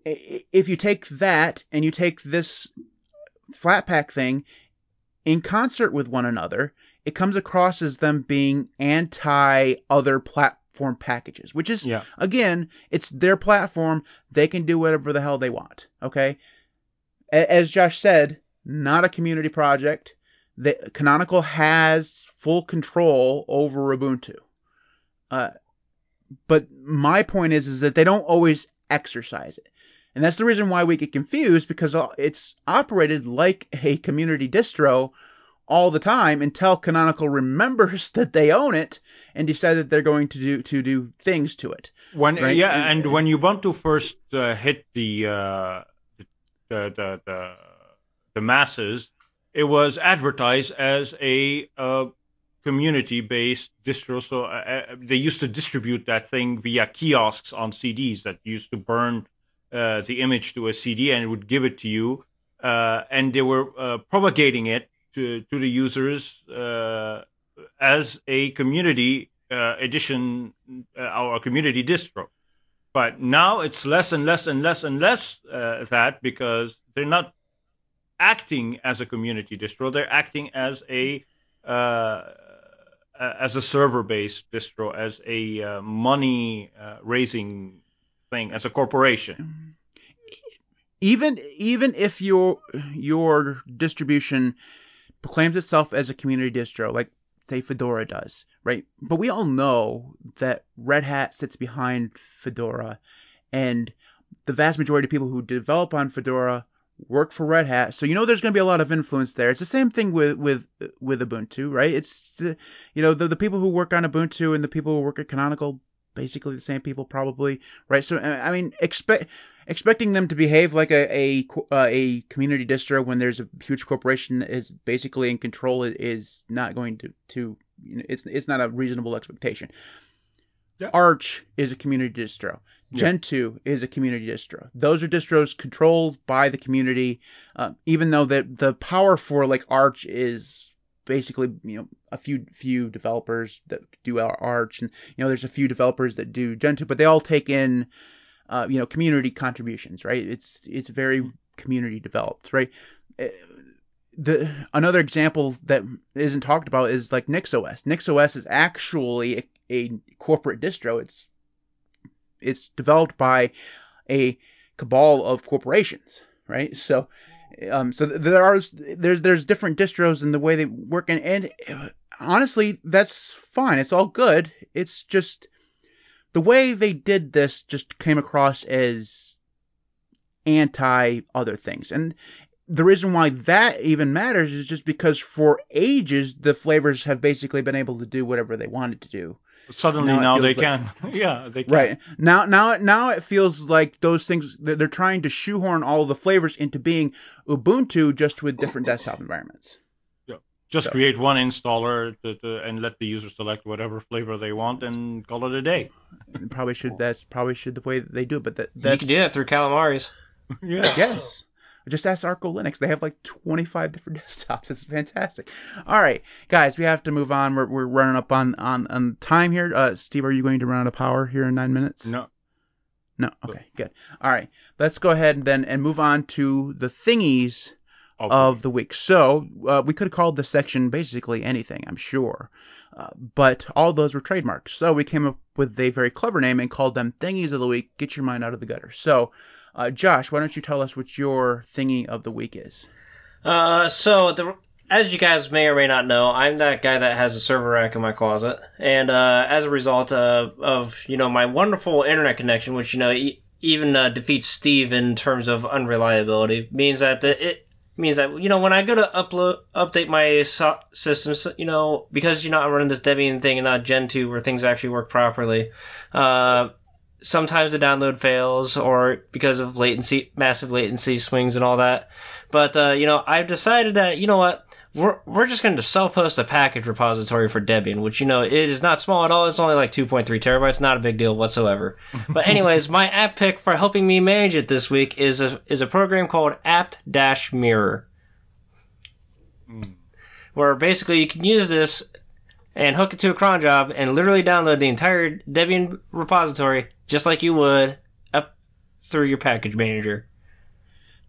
if you take that and you take this Flatpak thing in concert with one another, it comes across as them being anti other platform packages, which is, again, it's their platform. They can do whatever the hell they want, okay? As Josh said, not a community project. Canonical has full control over Ubuntu. But my point is that they don't always exercise it. And that's the reason why we get confused, because it's operated like a community distro all the time until Canonical remembers that they own it and decide that they're going to do things to it. And when Ubuntu first hit the masses, it was advertised as a community-based distro. So they used to distribute that thing via kiosks on CDs that used to burn the image to a CD, and it would give it to you. And they were propagating it to the users as a community edition, or community distro. But now it's less and less and less and less that, because they're not acting as a community distro. They're acting as a server-based distro, as a money-raising thing, as a corporation. Even if your distribution proclaims itself as a community distro, like say Fedora does, right? But we all know that Red Hat sits behind Fedora, and the vast majority of people who develop on Fedora work for Red Hat. So you know there's going to be a lot of influence there. It's the same thing with Ubuntu, right? It's the people who work on Ubuntu and the people who work at Canonical, basically the same people probably, right? So I mean, expecting them to behave like a community distro when there's a huge corporation that is basically in control is not going to it's not a reasonable expectation. Yeah. Arch is a community distro. Yeah. Gentoo is a community distro. Those are distros controlled by the community, even though the power for like Arch is basically a few developers that do Arch, and there's a few developers that do Gentoo, but they all take in community contributions, right? It's very community developed, right? Another example that isn't talked about is like NixOS. NixOS is actually a corporate distro. It's developed by a cabal of corporations, right? So, there's different distros in the way they work, and honestly, that's fine. It's all good. It's just the way they did this just came across as anti other things. And the reason why that even matters is just because for ages, the flavors have basically been able to do whatever they wanted to do. Suddenly now they can. Yeah, they can. Right. Now it feels like those things, they're trying to shoehorn all the flavors into being Ubuntu just with different desktop environments. Just create one installer and let the user select whatever flavor they want and call it a day. That's probably the way that they do it. But that's, you can do that through Calamari's. Yeah. Yes. Just ask Arco Linux. They have like 25 different desktops. It's fantastic. All right, guys, we have to move on. We're running up on time here. Steve, are you going to run out of power here in 9 minutes? No. Okay, good. All right, let's go ahead then and move on to the thingies of the week. So we could have called this section basically anything, I'm sure, but all those were trademarks. So we came up with a very clever name and called them Thingies of the Week. Get your mind out of the gutter. So Josh, why don't you tell us what your thingy of the week is? As you guys may or may not know, I'm that guy that has a server rack in my closet, and as a result of my wonderful internet connection, which even defeats Steve in terms of unreliability, means that when I go to update my systems, because I'm running this Debian thing and not Gentoo where things actually work properly, sometimes the download fails, or because of massive latency swings and all that. But, you know, I've decided that, you know what, we're just going to self-host a package repository for Debian, which, you know, it is not small at all. It's only like 2.3 terabytes, not a big deal whatsoever. But anyways, my app pick for helping me manage it this week is a program called apt-mirror, where basically you can use this and hook it to a cron job and literally download the entire Debian repository just like you would up through your package manager.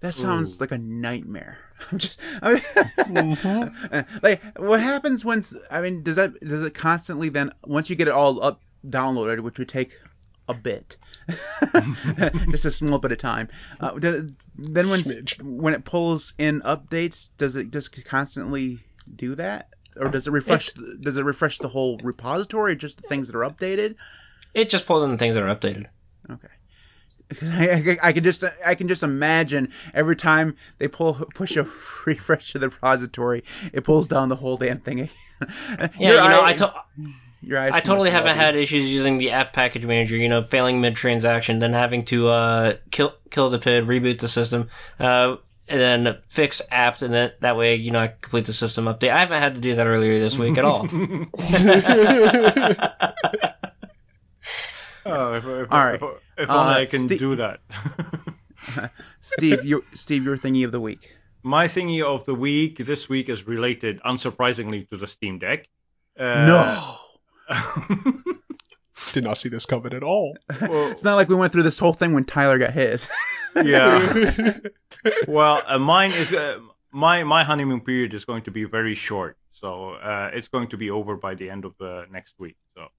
That sounds like a nightmare. Like, what happens once? I mean, does it constantly then? Once you get it all up downloaded, which would take a bit, just a small bit of time. Then when it pulls in updates, does it just constantly do that, or does it refresh? Does it refresh the whole repository, or just the things that are updated? It just pulls in the things that are updated. Okay. I can just imagine every time they push a refresh to the repository, it pulls down the whole damn thing. Yeah, I totally haven't had issues using the app package manager. You know, failing mid transaction, then having to kill the PID, reboot the system, and then fix apt, and then that way, you know, I complete the system update. I haven't had to do that earlier this week at all. Oh, if only I can do that. Steve, your thingy of the week. My thingy of the week this week is related, unsurprisingly, to the Steam Deck. No! Did not see this coming at all. Well, it's not like we went through this whole thing when Tyler got his. Yeah. Well, mine is my honeymoon period is going to be very short, so it's going to be over by the end of next week. So.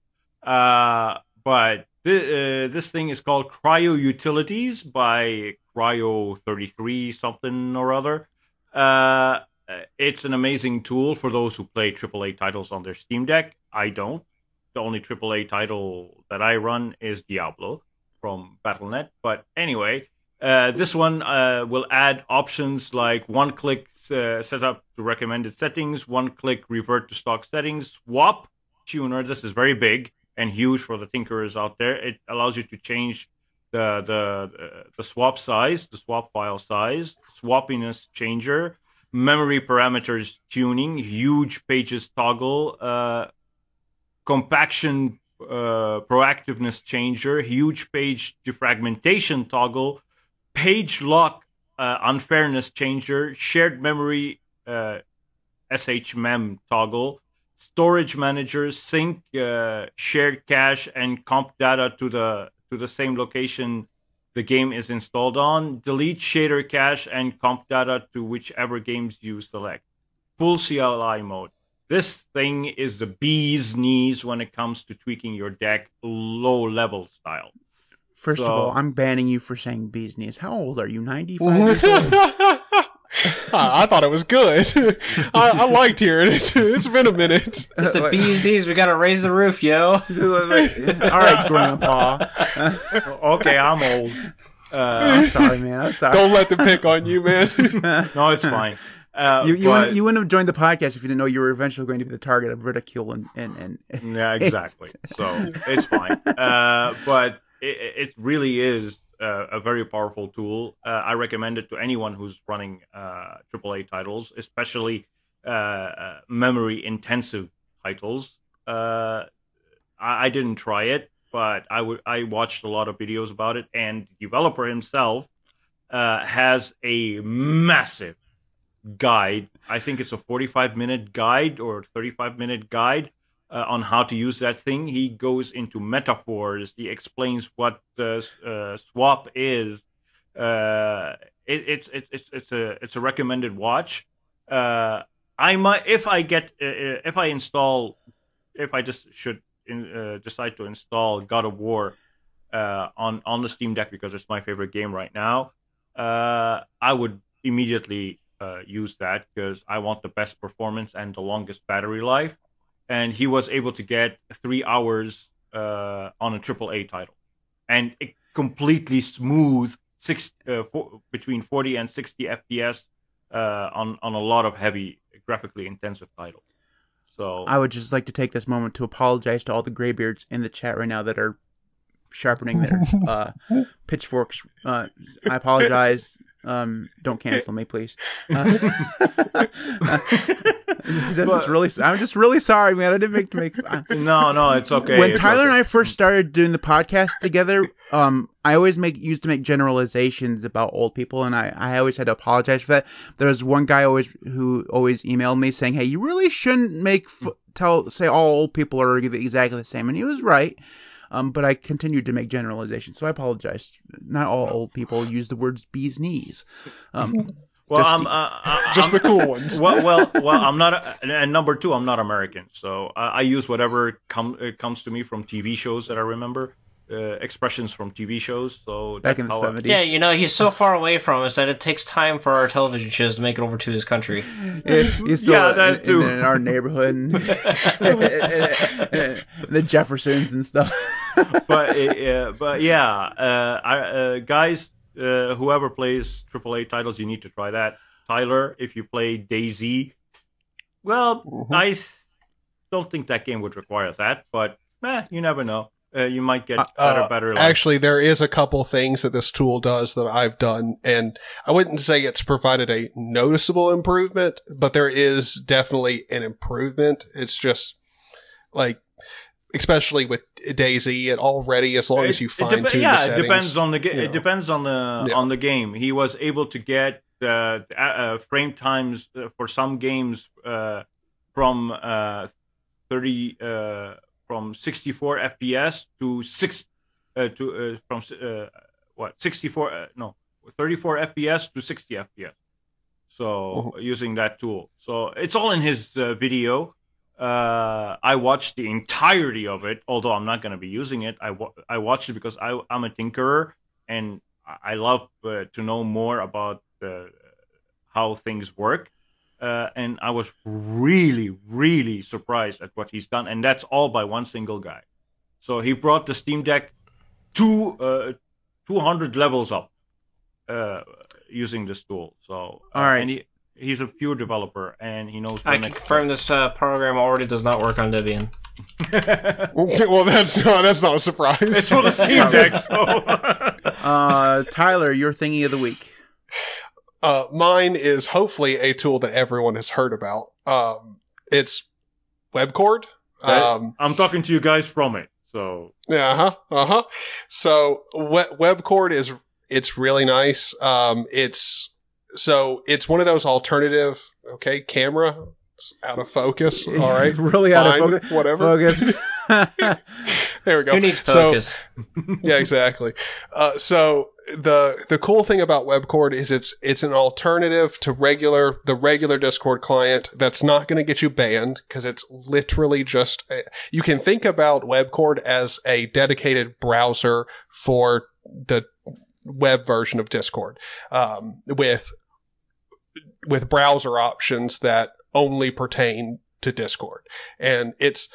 But this thing is called Cryo Utilities by Cryo 33 something or other. It's an amazing tool for those who play AAA titles on their Steam Deck. I don't. The only AAA title that I run is Diablo from Battle.net. But anyway, this one will add options like one-click setup to recommended settings, one-click revert to stock settings, swap tuner. This is very big and huge for the tinkerers out there. It allows you to change the swap size, the swap file size, swappiness changer, memory parameters tuning, huge pages toggle, compaction proactiveness changer, huge page defragmentation toggle, page lock unfairness changer, shared memory SHMEM toggle, storage manager, sync shared cache and comp data to the same location the game is installed on, delete shader cache and comp data to whichever games you select, full CLI mode. This thing is the bee's knees when it comes to tweaking your deck low level style. First of all, I'm banning you for saying bee's knees. How old are you, 95 years old? I thought it was good. I liked hearing it. It's been a minute. It's the bee's knees. We gotta raise the roof, yo. Alright, Grandpa. Okay, I'm old. I'm sorry, man. I'm sorry. Don't let them pick on you, man. No, it's fine. You wouldn't have joined the podcast if you didn't know you were eventually going to be the target of ridicule and yeah, exactly. So it's fine. But it really is a very powerful tool. I recommend it to anyone who's running AAA titles, especially memory-intensive titles. I didn't try it, but I watched a lot of videos about it, and the developer himself has a massive guide. I think it's a 45-minute guide or 35-minute guide on how to use that thing. He goes into metaphors. He explains what the swap is. It's a recommended watch. If I decide to install God of War on the Steam Deck because it's my favorite game right now, I would immediately use that because I want the best performance and the longest battery life. And he was able to get 3 hours on a AAA title, and a completely smooth between 40 and 60 FPS on a lot of heavy, graphically intensive titles. So I would just like to take this moment to apologize to all the graybeards in the chat right now that are sharpening their pitchforks. I apologize. Don't cancel me, please. I'm just really sorry, man. I didn't make. No, it's okay. When Tyler and I first started doing the podcast together, I always used to make generalizations about old people, and I always had to apologize for that. There was one guy who always emailed me saying, "Hey, you really shouldn't say all old people are exactly the same," and he was right. But I continued to make generalizations, so I apologize. Not all old people use the words bee's knees. Just the cool ones. Well, I'm not. And number two, I'm not American, so I use whatever comes to me from TV shows that I remember, expressions from TV shows. So back in the 70s. Yeah, he's so far away from us that it takes time for our television shows to make it over to his country. In our neighborhood, and the Jeffersons and stuff. Guys, whoever plays AAA titles, you need to try that. Tyler, if you play DayZ, I don't think that game would require that, but you never know. You might get better. Actually, there is a couple things that this tool does that I've done, and I wouldn't say it's provided a noticeable improvement, but there is definitely an improvement. It's just like, especially with DayZ, it already, as long as you fine tune the settings. It depends on the game. He was able to get frame times for some games from 30. From 64 FPS to 34 FPS to 60 FPS. So using that tool, so it's all in his video. I watched the entirety of it, although I'm not going to be using it. I watched it because I'm a tinkerer and I love to know more about how things work. And I was really, really surprised at what he's done, and that's all by one single guy. So he brought the Steam Deck 200 levels up using this tool. So all right, and he's a pure developer, and he knows. I can confirm this program already does not work on Debian. Well, that's not a surprise. It's for the Steam Deck. So. Tyler, your thingy of the week. Mine is hopefully a tool that everyone has heard about. It's WebCord. I'm talking to you guys from it. So So WebCord it's really nice. It's one of those alternative. Okay, camera it's out of focus. All right, really fine, out of focus. Whatever. Focus. There we go. Who needs focus? Yeah, exactly. The cool thing about WebCord is it's an alternative to the regular Discord client that's not going to get you banned, because it's literally just you can think about WebCord as a dedicated browser for the web version of Discord, with browser options that only pertain to Discord, and it's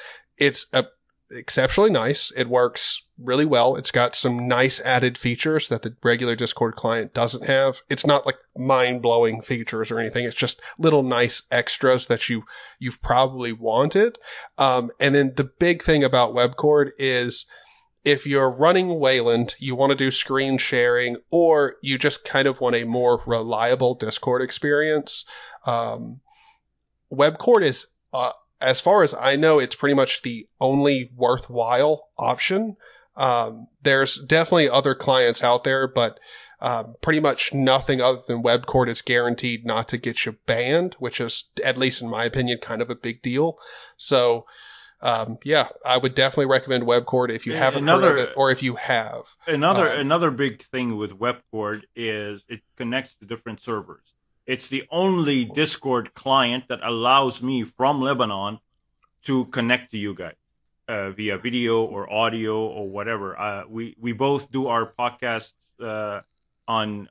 exceptionally nice. It works really well. It's got some nice added features that the regular Discord client doesn't have. It's not like mind-blowing features or anything. It's just little nice extras that you've probably wanted. And then the big thing about WebCord is if you're running Wayland, you want to do screen sharing, or you just kind of want a more reliable Discord experience. WebCord is... as far as I know, it's pretty much the only worthwhile option. There's definitely other clients out there, but pretty much nothing other than WebCord is guaranteed not to get you banned, which is, at least in my opinion, kind of a big deal. So, I would definitely recommend WebCord if you haven't heard of it, or if you have. Another big thing with WebCord is it connects to different servers. It's the only Discord client that allows me from Lebanon to connect to you guys via video or audio or whatever. We both do our podcasts on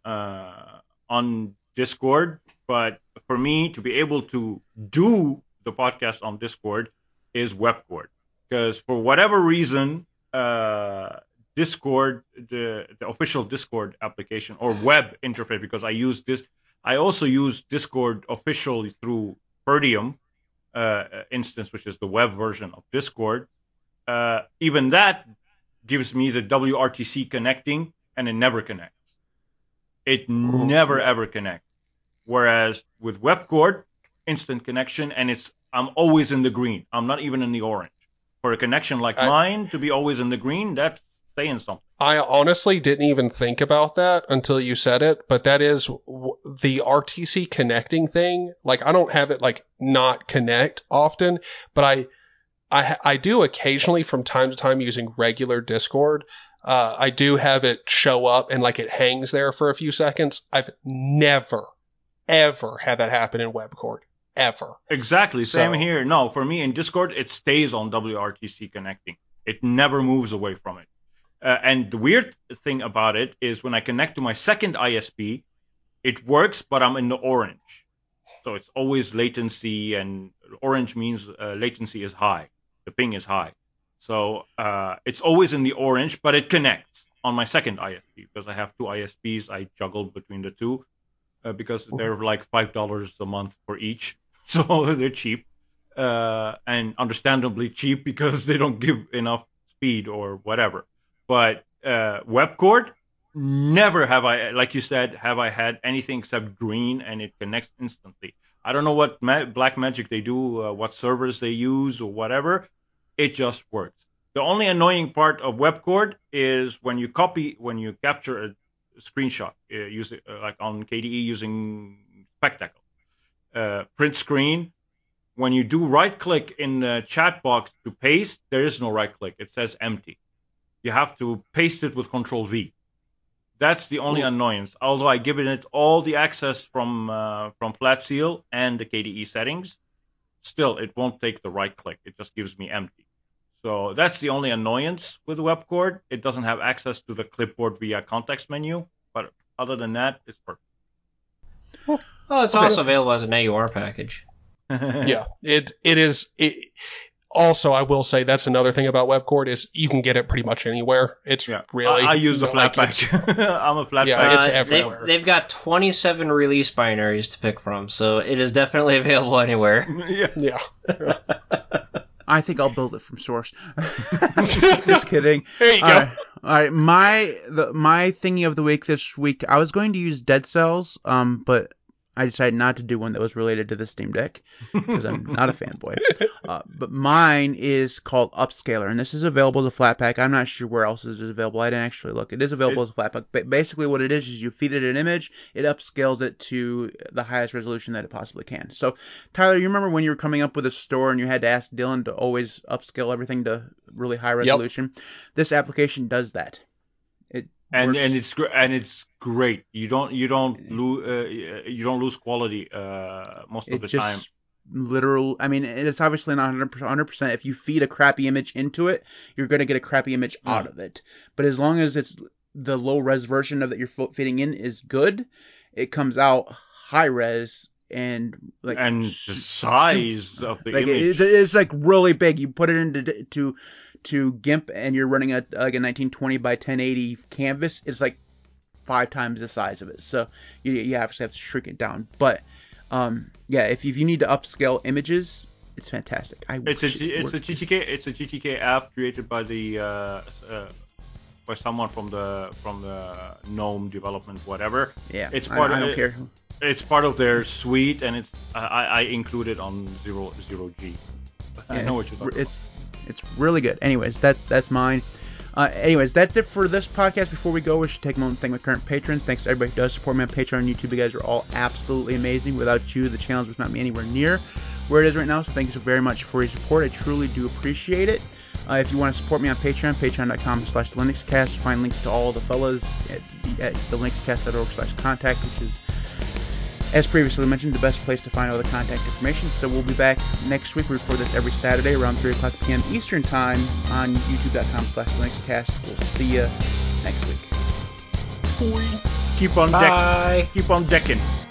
Discord, but for me to be able to do the podcast on Discord is WebCord, because for whatever reason, Discord, the official Discord application or web interface, because I also use Discord officially through Ferdium instance, which is the web version of Discord. Even that gives me the WRTC connecting, and it never connects. It never ever connects. Whereas with WebCord, instant connection, and I'm always in the green. I'm not even in the orange. For a connection like mine to be always in the green, that's saying something. I honestly didn't even think about that until you said it, but that is the RTC connecting thing. Like, I don't have it like not connect often, but I do occasionally from time to time using regular Discord. I do have it show up and like it hangs there for a few seconds. I've never, ever had that happen in WebCord. Ever. Exactly. Same here. No, for me in Discord, it stays on WRTC connecting. It never moves away from it. And the weird thing about it is when I connect to my second ISP, it works, but I'm in the orange. So it's always latency, and orange means latency is high. The ping is high. So it's always in the orange, but it connects on my second ISP because I have two ISPs. I juggled between the two because they're like $5 a month for each. So they're cheap and understandably cheap because they don't give enough speed or whatever. But WebCord, never have I, like you said, have I had anything except green, and it connects instantly. I don't know what black magic they do, what servers they use or whatever. It just works. The only annoying part of WebCord is when you capture a screenshot, like on KDE using Spectacle, print screen. When you do right-click in the chat box to paste, there is no right-click. It says empty. You have to paste it with Control V. That's the only annoyance. Although I give it all the access from FlatSeal and the KDE settings, still it won't take the right click. It just gives me empty. So that's the only annoyance with WebCord. It doesn't have access to the clipboard via context menu, but other than that, it's perfect. Well, it's also available as an AUR package. Yeah, it is. It, also, I will say that's another thing about WebCord is you can get it pretty much anywhere. It's really... I use the Flatpak. I'm a Flatpak. Yeah, it's everywhere. They've got 27 release binaries to pick from, so it is definitely available anywhere. Yeah. I think I'll build it from source. Just kidding. There you go. All right. My thingy of the week this week, I was going to use Dead Cells, but... I decided not to do one that was related to the Steam Deck because I'm not a fanboy. But mine is called Upscaler, and this is available as a Flatpak. I'm not sure where else this is available. I didn't actually look. It is available as a Flatpak. But basically what it is you feed it an image. It upscales it to the highest resolution that it possibly can. So, Tyler, you remember when you were coming up with a store and you had to ask Dylan to always upscale everything to really high resolution? Yep. This application does that. It's great. You don't lose quality most of the time. Literal. I mean, it's obviously not 100%. If you feed a crappy image into it, you're going to get a crappy image out of it. But as long as it's the low res version of that you're feeding in is good, it comes out high res. And the size of the image. It's like really big. You put it into to GIMP and you're running a 1920 by 1080 canvas. It's like 5 times the size of it. So you obviously have to shrink it down. But if you need to upscale images, it's fantastic. It's a GTK app created by someone from the GNOME development whatever. Yeah, it's part of it. I don't care. It's part of their suite, and it's I include it on Zero G. I know what you're talking about. It's really good. Anyways, that's mine. Anyways, that's it for this podcast. Before we go, we should take a moment to thank my current patrons. Thanks to everybody who does support me on Patreon and YouTube. You guys are all absolutely amazing. Without you, the challenge would not be anywhere near where it is right now. So thank you so very much for your support. I truly do appreciate it. If you want to support me on Patreon, patreon.com/LinuxCast. Find links to all the fellas at the LinuxCast.org/contact, which is, as previously mentioned, the best place to find all the contact information. So we'll be back next week. We record this every Saturday around 3 o'clock p.m. Eastern Time on youtube.com/LinuxCast. We'll see you next week. Keep on decking.